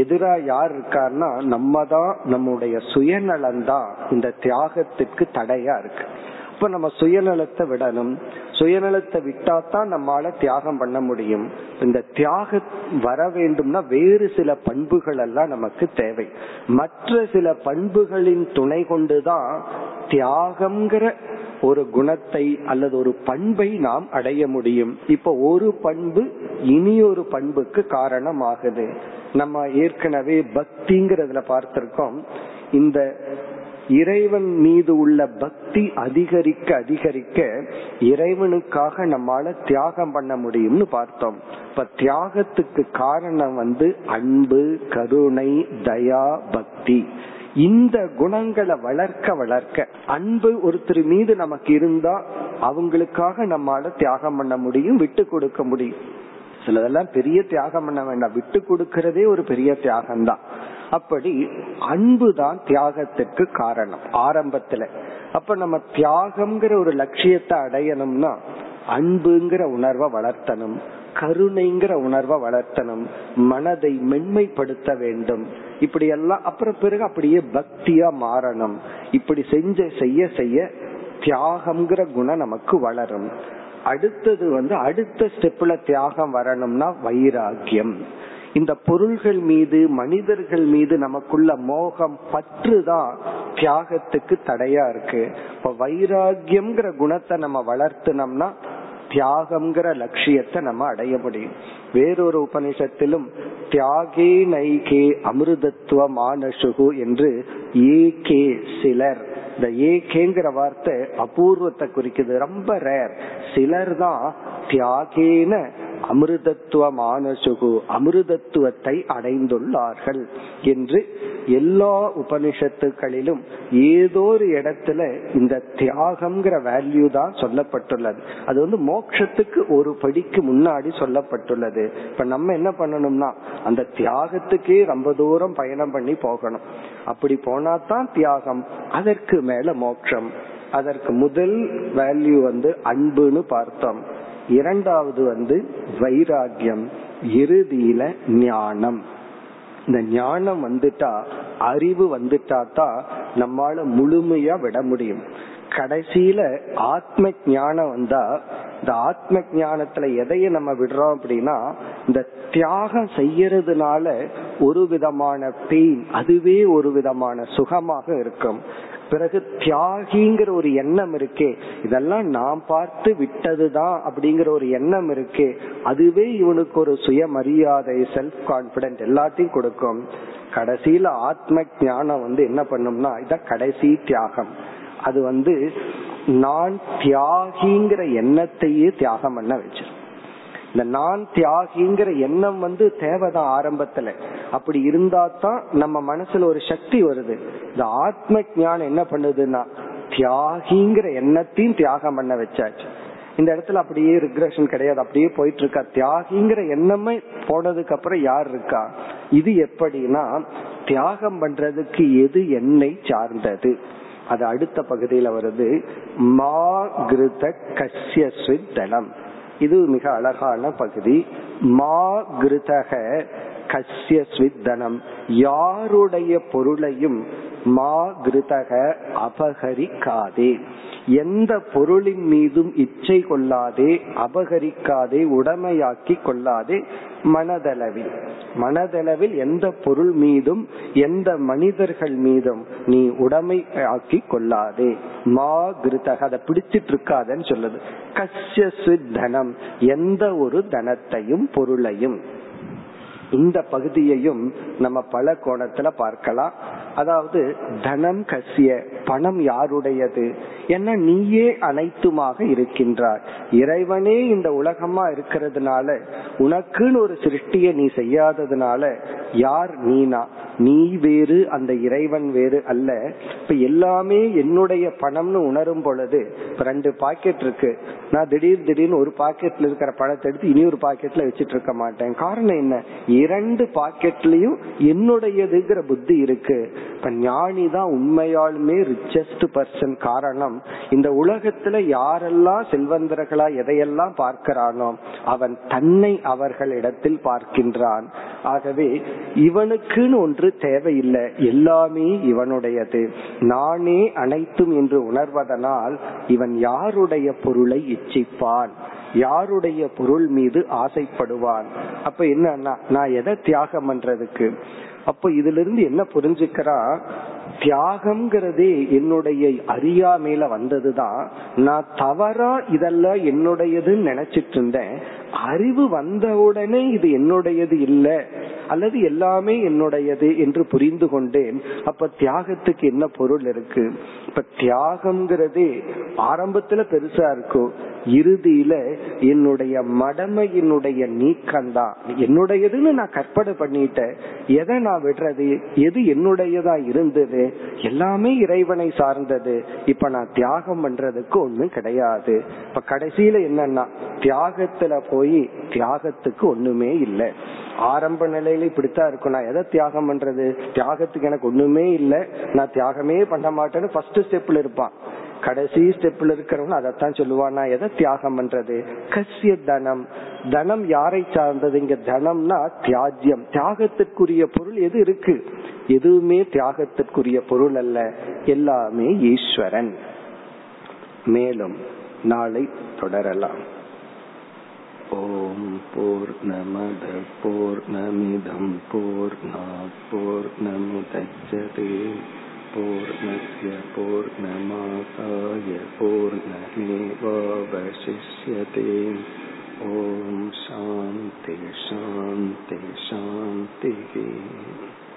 எதிரா யார் இருக்காருன்னா நம்ம தான், நம்முடைய சுயநலம் தான் இந்த தியாகத்துக்கு தடையா இருக்கு. இப்ப நம்ம சுயநலத்தை விடணும். சுயநலத்தை விட்டாதான் நம்மால தியாகம் பண்ண முடியும். இந்த தியாக வர வேண்டும்னா வேறு சில பண்புகள் எல்லாம் நமக்கு தேவை. மற்ற சில பண்புகளின் துணை கொண்டுதான் தியாகம்ங்கிற ஒரு குணத்தை அல்லது ஒரு பண்பை நாம் அடைய முடியும். இப்ப ஒரு பண்பு இனியொரு பண்புக்கு காரணமாகுது. நம்ம ஏற்கனவே பக்திங்கிறதுல பார்த்திருக்கோம். இந்த இறைவன் மீது உள்ள பக்தி அதிகரிக்க அதிகரிக்க இறைவனுக்காக நம்மால தியாகம் பண்ண முடியும்னு பார்த்தோம். இப்ப தியாகத்துக்கு காரணம் வந்து அன்பு, கருணை, தயா, பக்தி. இந்த குணங்களை வளர்க்க வளர்க்க அன்பு ஒருத்தர் மீது நமக்கு இருந்தா அவங்களுக்காக நம்மால தியாகம் பண்ண முடியும், விட்டு கொடுக்க முடியும். சிலதெல்லாம் பெரிய தியாகம் பண்ண வேண்டாம், விட்டு கொடுக்கறதே ஒரு பெரிய தியாகம்தான். அப்படி அன்புதான் தியாகத்திற்கு காரணம் ஆரம்பத்துல. அப்ப நம்ம தியாகம்ங்கிற ஒரு லட்சியத்தை அடையணும்னா அன்புங்கிற உணர்வை வளர்த்தனும், கருணைங்கிற உணர்வை வளர்த்தனும், மனதை மென்மைப்படுத்த வேண்டும். இப்படி எல்லாம் அப்புறம் பிறகு அப்படியே பக்தியா மாறணும். இப்படி செஞ்ச செய்ய செய்ய தியாகம்ங்கிற குணம் நமக்கு வளரும். அடுத்தது வந்து அடுத்த ஸ்டெப்ல தியாகம் வரணும்னா வைராக்கியம். இந்த பொருள்கள் மீது, மனிதர்கள் மீது நமக்குள்ள மோகம், பற்றுதான் தியாகத்துக்கு தடையா இருக்கு. இப்ப வைராக்கியம்ங்கிற குணத்தை நம்ம வளர்த்தனம்னா தியாகம்ங்கிற லட்சியத்தை நம்ம அடைய முடியும். வேறொரு உபநிஷத்திலும் தியாகே நைகே அமிர்தத்துவ மானசுகு என்று ஏகே சிலர், இந்த ஏகேங்கிற வார்த்தை அபூர்வத்தை குறிக்குது, ரொம்ப ரேர். சிலர் தான் தியாகேன அமிர்தத்துவ மானசுகு அமிர்தத்துவத்தை அடைந்துள்ளார்கள் என்று எல்லா உபனிஷத்துக்களிலும் ஏதோ ஒரு இடத்துல இந்த தியாகம்ங்கிற வேல்யூ தான் சொல்லப்பட்டுள்ளது. அது வந்து மோட்சத்துக்கு ஒரு படிக்கு முன்னாடி சொல்லப்பட்டுள்ளது. இப்ப நம்ம என்ன பண்ணணும்னா அந்த தியாகத்துக்கே ரொம்ப தூரம் பயணம் பண்ணி போகணும். அப்படி போனாதான் தியாகம், அதற்கு மேல மோட்சம். அதற்கு முதல் வேல்யூ வந்து அன்புன்னு பார்த்தோம், இரண்டாவது வந்து வைராக்கியம், இறுதியில ஞானம். இந்த ஞானம் வந்துட்டா, அறிவு வந்துட்டா தான் நம்மால முழுமையா விட முடியும். கடைசியில ஆத்ம ஞானம் வந்தா, இந்த ஆத்ம ஞானத்துல எதைய நம்ம விடுறோம் அப்படின்னா, இந்த தியாகம் செய்யறதுனால ஒரு விதமான பெயின், அதுவே ஒரு விதமான சுகமாக இருக்கும். பிறகு தியாகிங்கிற ஒரு எண்ணம் இருக்கே, இதெல்லாம் நாம் பார்த்து விட்டதுதான் அப்படிங்கிற ஒரு எண்ணம் இருக்கே, அதுவே இவனுக்கு ஒரு சுயமரியாதை, செல்ஃப் கான்பிடன்ஸ் எல்லாத்தையும் கொடுக்கும். கடைசியில ஆத்ம ஞானம் வந்து என்ன பண்ணும்னா, இதான் கடைசி தியாகம். அது வந்து நான் தியாகிங்கிற எண்ணத்தையே தியாகம் பண்ண வச்சிடும். இந்த நான் தியாகிங்கிற எண்ணம் வந்து தேவைதான் ஆரம்பத்துல, அப்படி இருந்தா தான் நம்ம மனசுல ஒரு சக்தி வருது. இந்த ஆத்ம ஞானம் என்ன பண்ணுதுன்னா, தியாகிங்கிற எண்ணத்தையும் தியாகம் பண்ண வச்சாச்சு. இந்த இடத்துல அப்படியே ரிக்ரெஷன் கிடையாது, அப்படியே போயிட்டு இருக்கா. தியாகிங்கிற எண்ணமே போனதுக்கு அப்புறம் யார் இருக்கா? இது எப்படின்னா, தியாகம் பண்றதுக்கு எது என்னை சார்ந்தது, அது அடுத்த பகுதியில வருது. மா கிருத கஸ்ய ஸ்வித்தலம், இது மிக அழகான பகுதி. மா கிருதக கஸ்ய ஸ்வித்தனம், யாருடைய பொருளையும் மா கிருதக அபகரிக்காதே, எந்த பொருளின் மீதும் இச்சை கொள்ளாதே, அபகரிக்காதே, உடமையாக்கி கொள்ளாதே. மனதளவில், மனதளவில் எந்த பொருள் மீதும் எந்த மனிதர்கள் மீதும் நீ உடமை ஆக்கி கொள்ளாதே. மா கிருதக, அதை பிடிச்சிட்டு இருக்காதன்னு சொல்லுது. கஸ்ய சித்தனம், எந்த ஒரு தனத்தையும் பொருளையும். இந்த பகுதியையும் நம்ம பல கோணத்துல பார்க்கலாம். அதாவது தனம் கசிய, பணம் யாருடையது? ஏன்னா நீயே அனைத்துமாக இருக்கின்றாய். இறைவனே இந்த உலகமா இருக்கிறதுனால, உனக்குன்னு ஒரு சிருஷ்டியை நீ செய்யாததுனால, யார் நீனா? நீ வேறு, அந்த இறைவன் வேறு அல்ல. இப்ப எல்லாமே என்னுடைய பணம்னு உணரும் பொழுது, இப்ப ரெண்டு பாக்கெட் இருக்கு, நான் திடீர் திடீர்னு ஒரு பாக்கெட்ல இருக்கிற பணத்தை எடுத்து இனி ஒரு பாக்கெட்ல வச்சிட்டு இருக்க மாட்டேன். காரணம் என்ன? இரண்டு பாக்கெட்லயும் என்னுடையதுங்கிற புத்தி இருக்கு. இப்ப ஞானி தான் உண்மையாலுமே ரிச்சஸ்ட் பர்சன். காரணம், இந்த உலகத்துல யாரெல்லாம் செல்வந்தர்களா எதையெல்லாம் பார்க்கிறானோ அவன் தன்னை அவர்கள் இடத்தில் பார்க்கின்றான். ஆகவே இவனுக்குன்னு ஒன்று தேவையில்லை, எல்லாமே இவனுடையது, நானே அனைத்தும் என்று உணர்வதனால் இவன் யாருடைய பொருளை இச்சிப்பான், யாருடைய பொருள் மீது ஆசைப்படுவான். அப்ப என்னன்னா, நான் எதை தியாகம் பண்றதுக்கு? அப்ப இதுல இருந்து என்ன புரிஞ்சுக்கிறா, தியாகம்ங்கிறதே என்னுடைய அறியாமையில வந்ததுதான். நான் தவறா இதெல்லாம் என்னுடையதுன்னு நினைச்சிட்டு இருந்தேன். அறிவு வந்தவுடனே இது என்னுடையது இல்லை, அல்லது எல்லாமே என்னுடையது என்று புரிந்து கொண்டேன். அப்ப தியாகத்துக்கு என்ன பொருள் இருக்கு? இப்ப தியாகம்ங்கிறதே ஆரம்பத்துல பெருசா இருக்கும், இறுதியில என்னுடைய மடமையினுடைய நீக்கம்தான். என்னுடையதுன்னு நான் கற்பனை பண்ணிட்டேன், எதை நான் விடுறது? எது என்னுடையதா இருந்தது? எல்லாமே இறைவனை சார்ந்தது. இப்ப நான் தியாகம் பண்றதுக்கு ஒண்ணு கிடையாது. இப்ப கடைசியில என்னன்னா, தியாகத்துல போய் தியாகத்துக்கு ஒண்ணுமே இல்லை. ஆரம்ப நிலையில இப்படித்தான் இருக்கும், நான் எதை தியாகம் பண்றது? தியாகத்துக்கு எனக்கு ஒண்ணுமே இல்லை, நான் தியாகமே பண்ண மாட்டேன்னு ஃபர்ஸ்ட் ஸ்டெப்ல இருப்பான். கடைசி ஸ்டெப்ல இருக்கிறவன் அதைத்தான் சொல்லுவான், நான் எதை தியாகம் பண்றது? கசிய தனம், தனம் யாரை சார்ந்தது? இங்க தனம்னா தியாஜ்யம், தியாகத்திற்குரிய பொருள் எது இருக்கு? எதுவுமே தியாகத்திற்குரிய பொருள் அல்ல, எல்லாமே ஈஸ்வரன். மேலும் நாளை தொடரலாம். ஓம் பூர்ணமத பூர்ணமிதம் பூர்ணாத் பூர்ணமுதச்யதே பூர்ணஸ்ய பூர்ணமாதாய பூர்ணமேவாவசிஷ்யதே. ஓம் சாந்தி சாந்தி சாந்தி.